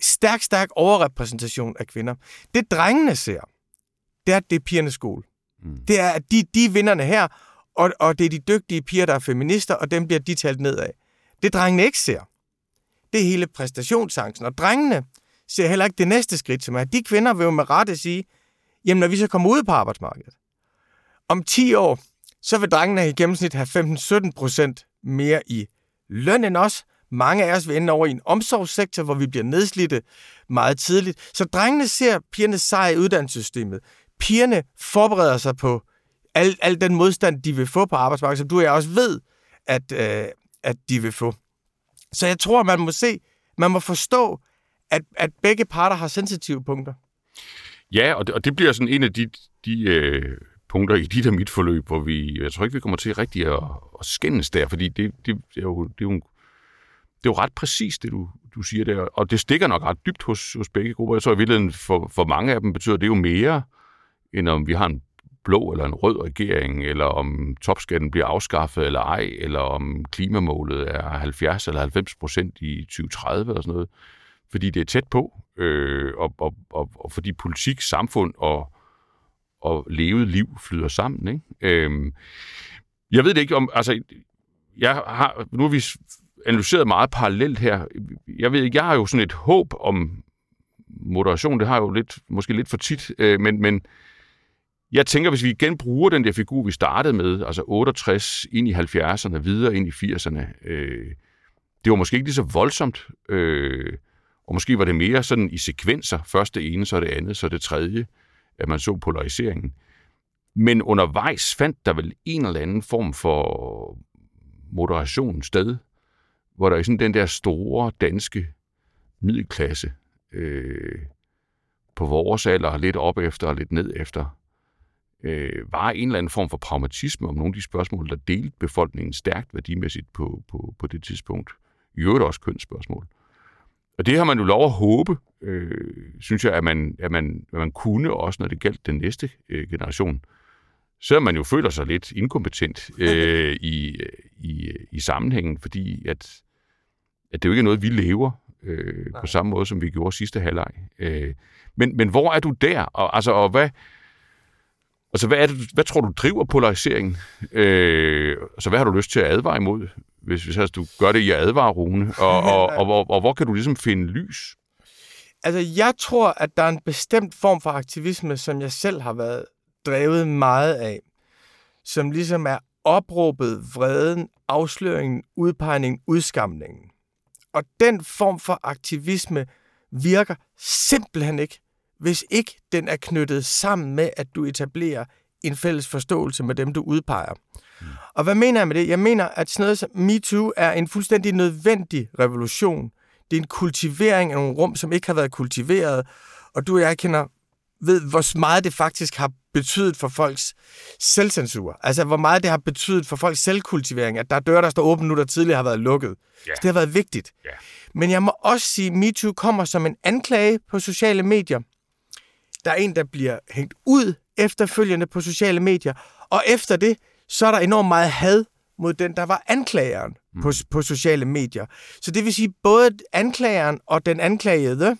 Stærk, stærk overrepræsentation af kvinder. Det drengene ser, det er, det er pigernes skole. Mm. Det er, at de, de er vinderne her, og, og det er de dygtige piger, der er feminister, og dem bliver de talt ned af. Det drengene ikke ser, det er hele præstationsangsten. Og drengene ser heller ikke det næste skridt, som er, de kvinder vil jo med rette sige, jamen når vi så kommer ud på arbejdsmarkedet, om ti år, så vil drengene i gennemsnit have femten til sytten procent mere i løn end os. Mange af os vil ende over i en omsorgssektor, hvor vi bliver nedslidte meget tidligt. Så drengene ser pigerne sej i uddannelsessystemet. Pigerne forbereder sig på al, al den modstand, de vil få på arbejdsmarkedet, som du og jeg også ved, at, øh, at de vil få. Så jeg tror, man må se, man må forstå, at, at begge parter har sensitive punkter. Ja, og det, og det bliver sådan en af de, de øh, punkter i dit og mit forløb, hvor vi, jeg tror ikke, vi kommer til rigtig at, at skændes der, fordi det, det, det er jo... Det er jo en Det er jo ret præcist, det du, du siger der, og det stikker nok ret dybt hos, hos begge grupper. Jeg tror i virkeligheden, for, for mange af dem betyder det jo mere, end om vi har en blå eller en rød regering, eller om topskatten bliver afskaffet eller ej, eller om klimamålet er halvfjerds eller halvfems procent i tyve tredive eller sådan noget. Fordi det er tæt på, øh, og, og, og, og fordi politik, samfund og, og levet liv flyder sammen, ikke? Øh, jeg ved det ikke om... Altså, jeg har... Nu har vi... analyseret meget parallelt her. Jeg ved ikke, jeg har jo sådan et håb om moderation, det har jeg jo lidt, måske lidt for tit, øh, men, men jeg tænker, hvis vi igen bruger den der figur, vi startede med, altså otteogtres, ind i halvfjerdserne, videre ind i firserne, øh, det var måske ikke lige så voldsomt, øh, og måske var det mere sådan i sekvenser, først det ene, så det andet, så det tredje, at man så polariseringen. Men undervejs fandt der vel en eller anden form for moderation sted, hvor der er sådan den der store danske middelklasse øh, på vores alder, lidt op efter og lidt ned efter, øh, var en eller anden form for pragmatisme om nogle af de spørgsmål, der delte befolkningen stærkt værdimæssigt på, på, på det tidspunkt. I øvrigt også kønsspørgsmål. Og det har man jo lov at håbe, øh, synes jeg, at man, at, man, at man kunne også, når det galt den næste øh, generation. Så man jo føler sig lidt inkompetent øh, i, i, i sammenhængen, fordi at, at det jo ikke er noget, vi lever øh, på samme måde, som vi gjorde sidste halvleg. Øh, men, men hvor er du der? Og, altså, og hvad, altså, hvad, er det, hvad tror du driver polariseringen? Øh, altså, hvad har du lyst til at advare imod, hvis, hvis altså, du gør det i at advare, Rune? Og, og, og, og, og hvor kan du ligesom finde lys? Altså, jeg tror, at der er en bestemt form for aktivisme, som jeg selv har været drevet meget af, som ligesom er opråbet, vreden, afsløringen, udpegningen, udskamningen. Og den form for aktivisme virker simpelthen ikke, hvis ikke den er knyttet sammen med, at du etablerer en fælles forståelse med dem, du udpeger. Mm. Og hvad mener jeg med det? Jeg mener, at sådan noget som MeToo er en fuldstændig nødvendig revolution. Det er en kultivering af nogle rum, som ikke har været kultiveret, og du og jeg kender ved, hvor meget det faktisk har betydet for folks selvcensur. Altså, hvor meget det har betydet for folks selvkultivering, at der er døre, der står åbne nu, der tidligere har været lukket. Yeah. Så det har været vigtigt. Yeah. Men jeg må også sige, at MeToo kommer som en anklage på sociale medier. Der er en, der bliver hængt ud efterfølgende på sociale medier, og efter det, så er der enormt meget had mod den, der var anklageren mm. på, på sociale medier. Så det vil sige, både anklageren og den anklagede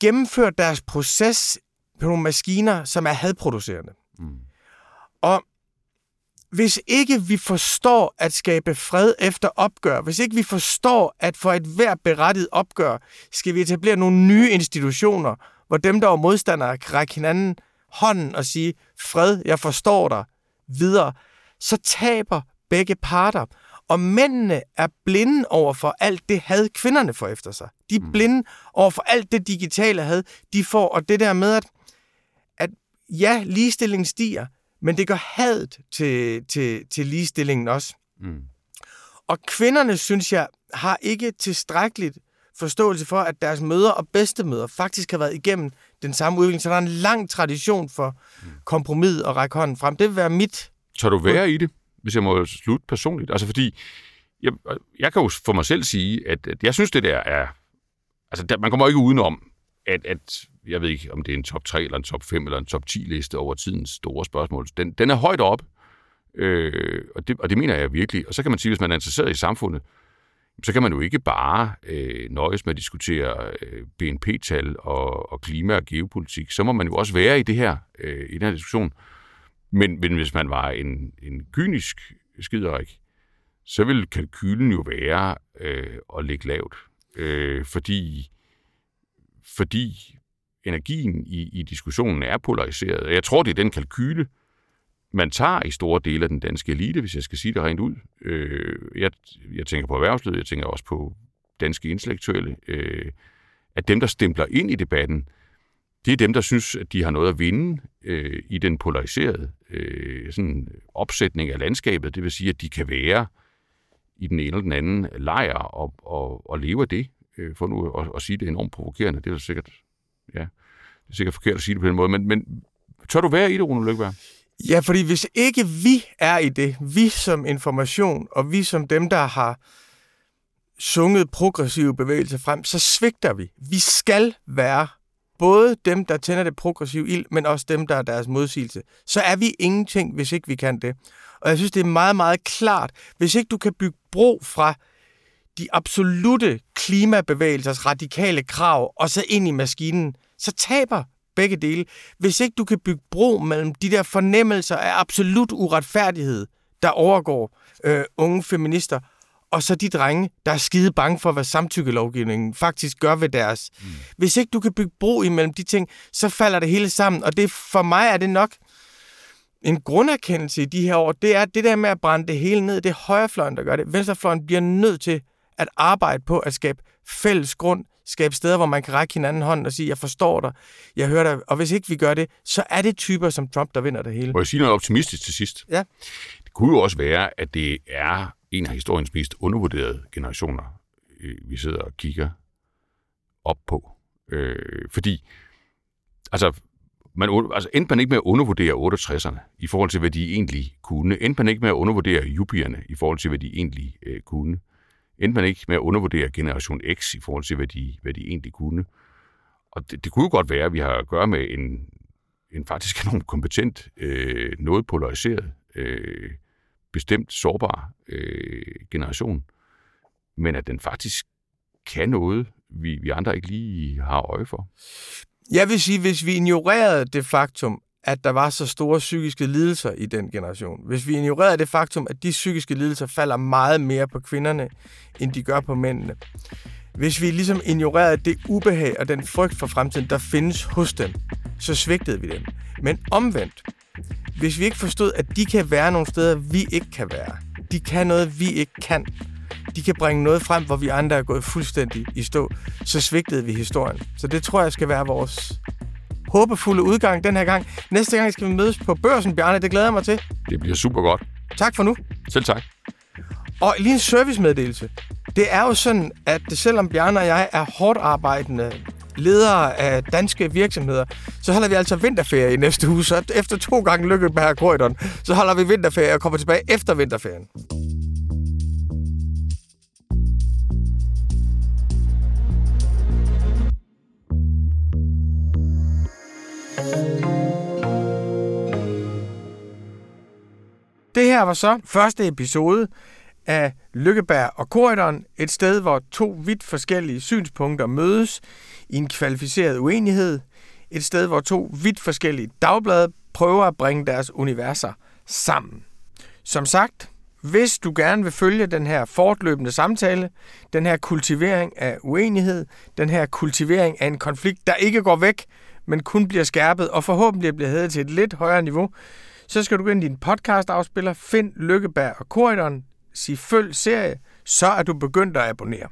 gennemfører deres proces på nogle maskiner, som er hadproducerende. Mm. Og hvis ikke vi forstår at skabe fred efter opgør, hvis ikke vi forstår, at for et hver berettiget opgør, skal vi etablere nogle nye institutioner, hvor dem, der er modstandere, kan række hinanden hånden og sige, fred, jeg forstår dig, videre, så taber begge parter. Og mændene er blinde over for alt det had, kvinderne får efter sig. De er blinde over for alt det digitale had, de får. Og det der med, at, at ja, ligestillingen stiger, men det gør hadet til, til, til ligestillingen også. Mm. Og kvinderne, synes jeg, har ikke tilstrækkeligt forståelse for, at deres mødre og bedstemødre faktisk har været igennem den samme udvikling. Så der er en lang tradition for kompromis og række hånden frem. Det vil være mit... Tør du være i det, hvis jeg må slutte personligt? Altså fordi, jeg, jeg kan jo for mig selv sige, at, at jeg synes, det der er... Altså der, man kommer ikke udenom, at... at jeg ved ikke, om det er en top tre, eller en top fem, eller en top ti-liste over tidens store spørgsmål. Den, den er højt op, øh, og, det, og det mener jeg virkelig. Og så kan man sige, hvis man er interesseret i samfundet, så kan man jo ikke bare øh, nøjes med at diskutere øh, B N P-tal og, og klima og geopolitik. Så må man jo også være i, det her, øh, i den her diskussion. Men, men hvis man var en, en kynisk skiderik, så ville kalkylen jo være øh, at ligge lavt. Øh, fordi... fordi energien i, i diskussionen er polariseret. Jeg tror, det er den kalkyle, man tager i store dele af den danske elite, hvis jeg skal sige det rent ud. Øh, jeg, jeg tænker på erhvervslivet, jeg tænker også på danske intellektuelle, øh, at dem, der stempler ind i debatten, det er dem, der synes, at de har noget at vinde øh, i den polariserede øh, sådan opsætning af landskabet. Det vil sige, at de kan være i den ene eller den anden lejr og, og, og leve af det, øh, for nu at, at sige det enormt provokerende. Det er sikkert Ja, det er sikkert forkert at sige det på den måde, men, men tør du være i det, Rune Lykkeberg? Ja, fordi hvis ikke vi er i det, vi som information, og vi som dem, der har sunget progressive bevægelser frem, så svigter vi. Vi skal være både dem, der tænder det progressive ild, men også dem, der er deres modsigelse. Så er vi ingenting, hvis ikke vi kan det. Og jeg synes, det er meget, meget klart. Hvis ikke du kan bygge bro fra de absolute klimabevægelsers radikale krav, og så ind i maskinen, så taber begge dele. Hvis ikke du kan bygge bro mellem de der fornemmelser af absolut uretfærdighed, der overgår øh, unge feminister, og så de drenge, der er skide bange for, hvad samtykkelovgivningen faktisk gør ved deres. Mm. Hvis ikke du kan bygge bro imellem de ting, så falder det hele sammen, og det, for mig er det nok en grunderkendelse i de her år, det er det der med at brænde det hele ned, det er højrefløjen, der gør det. Venstrefløjen bliver nødt til at arbejde på at skabe fælles grund, skabe steder, hvor man kan række hinanden hånden og sige, jeg forstår dig, jeg hører dig, og hvis ikke vi gør det, så er det typer som Trump, der vinder det hele. Må jeg sige noget optimistisk til sidst? Ja. Det kunne jo også være, at det er en af historiens mest undervurderede generationer, vi sidder og kigger op på. Øh, fordi, altså, man, altså, endte man ikke med at undervurdere otteogtresserne i forhold til, hvad de egentlig kunne? Endte man ikke med at undervurdere yuppiernes i forhold til, hvad de egentlig øh, kunne? Endte man ikke med at undervurdere Generation X i forhold til, hvad de, hvad de egentlig kunne. Og det, det kunne jo godt være, at vi har at gøre med en, en faktisk enormt kompetent, øh, noget polariseret, øh, bestemt sårbar øh, generation, men at den faktisk kan noget, vi, vi andre ikke lige har øje for. Jeg vil sige, hvis vi ignorerede det faktum, at der var så store psykiske lidelser i den generation. Hvis vi ignorerede det faktum, at de psykiske lidelser falder meget mere på kvinderne, end de gør på mændene. Hvis vi ligesom ignorerede det ubehag og den frygt for fremtiden, der findes hos dem, så svigtede vi dem. Men omvendt, hvis vi ikke forstod, at de kan være nogle steder, vi ikke kan være. De kan noget, vi ikke kan. De kan bringe noget frem, hvor vi andre er gået fuldstændig i stå. Så svigtede vi historien. Så det tror jeg skal være vores håbefulde udgang den her gang. Næste gang skal vi mødes på Børsen, Bjarne. Det glæder jeg mig til. Det bliver super godt. Tak for nu. Selv tak. Og lige en servicemeddelelse. Det er jo sådan, at selvom Bjarne og jeg er hårdt arbejdende ledere af danske virksomheder, så holder vi altså vinterferie i næste uge. Så efter to gange Lykkeberg og Corydon, så holder vi vinterferie og kommer tilbage efter vinterferien. Det her var så første episode af Lykkeberg og Corydon, et sted, hvor to vidt forskellige synspunkter mødes i en kvalificeret uenighed. Et sted, hvor to vidt forskellige dagblade prøver at bringe deres universer sammen. Som sagt, hvis du gerne vil følge den her fortløbende samtale, den her kultivering af uenighed, den her kultivering af en konflikt, der ikke går væk, men kun bliver skærpet og forhåbentlig bliver hævet til et lidt højere niveau, så skal du gå ind i din podcast-afspiller, find Lykkeberg og Corydon, sig følg serie, så er du begyndt at abonnere.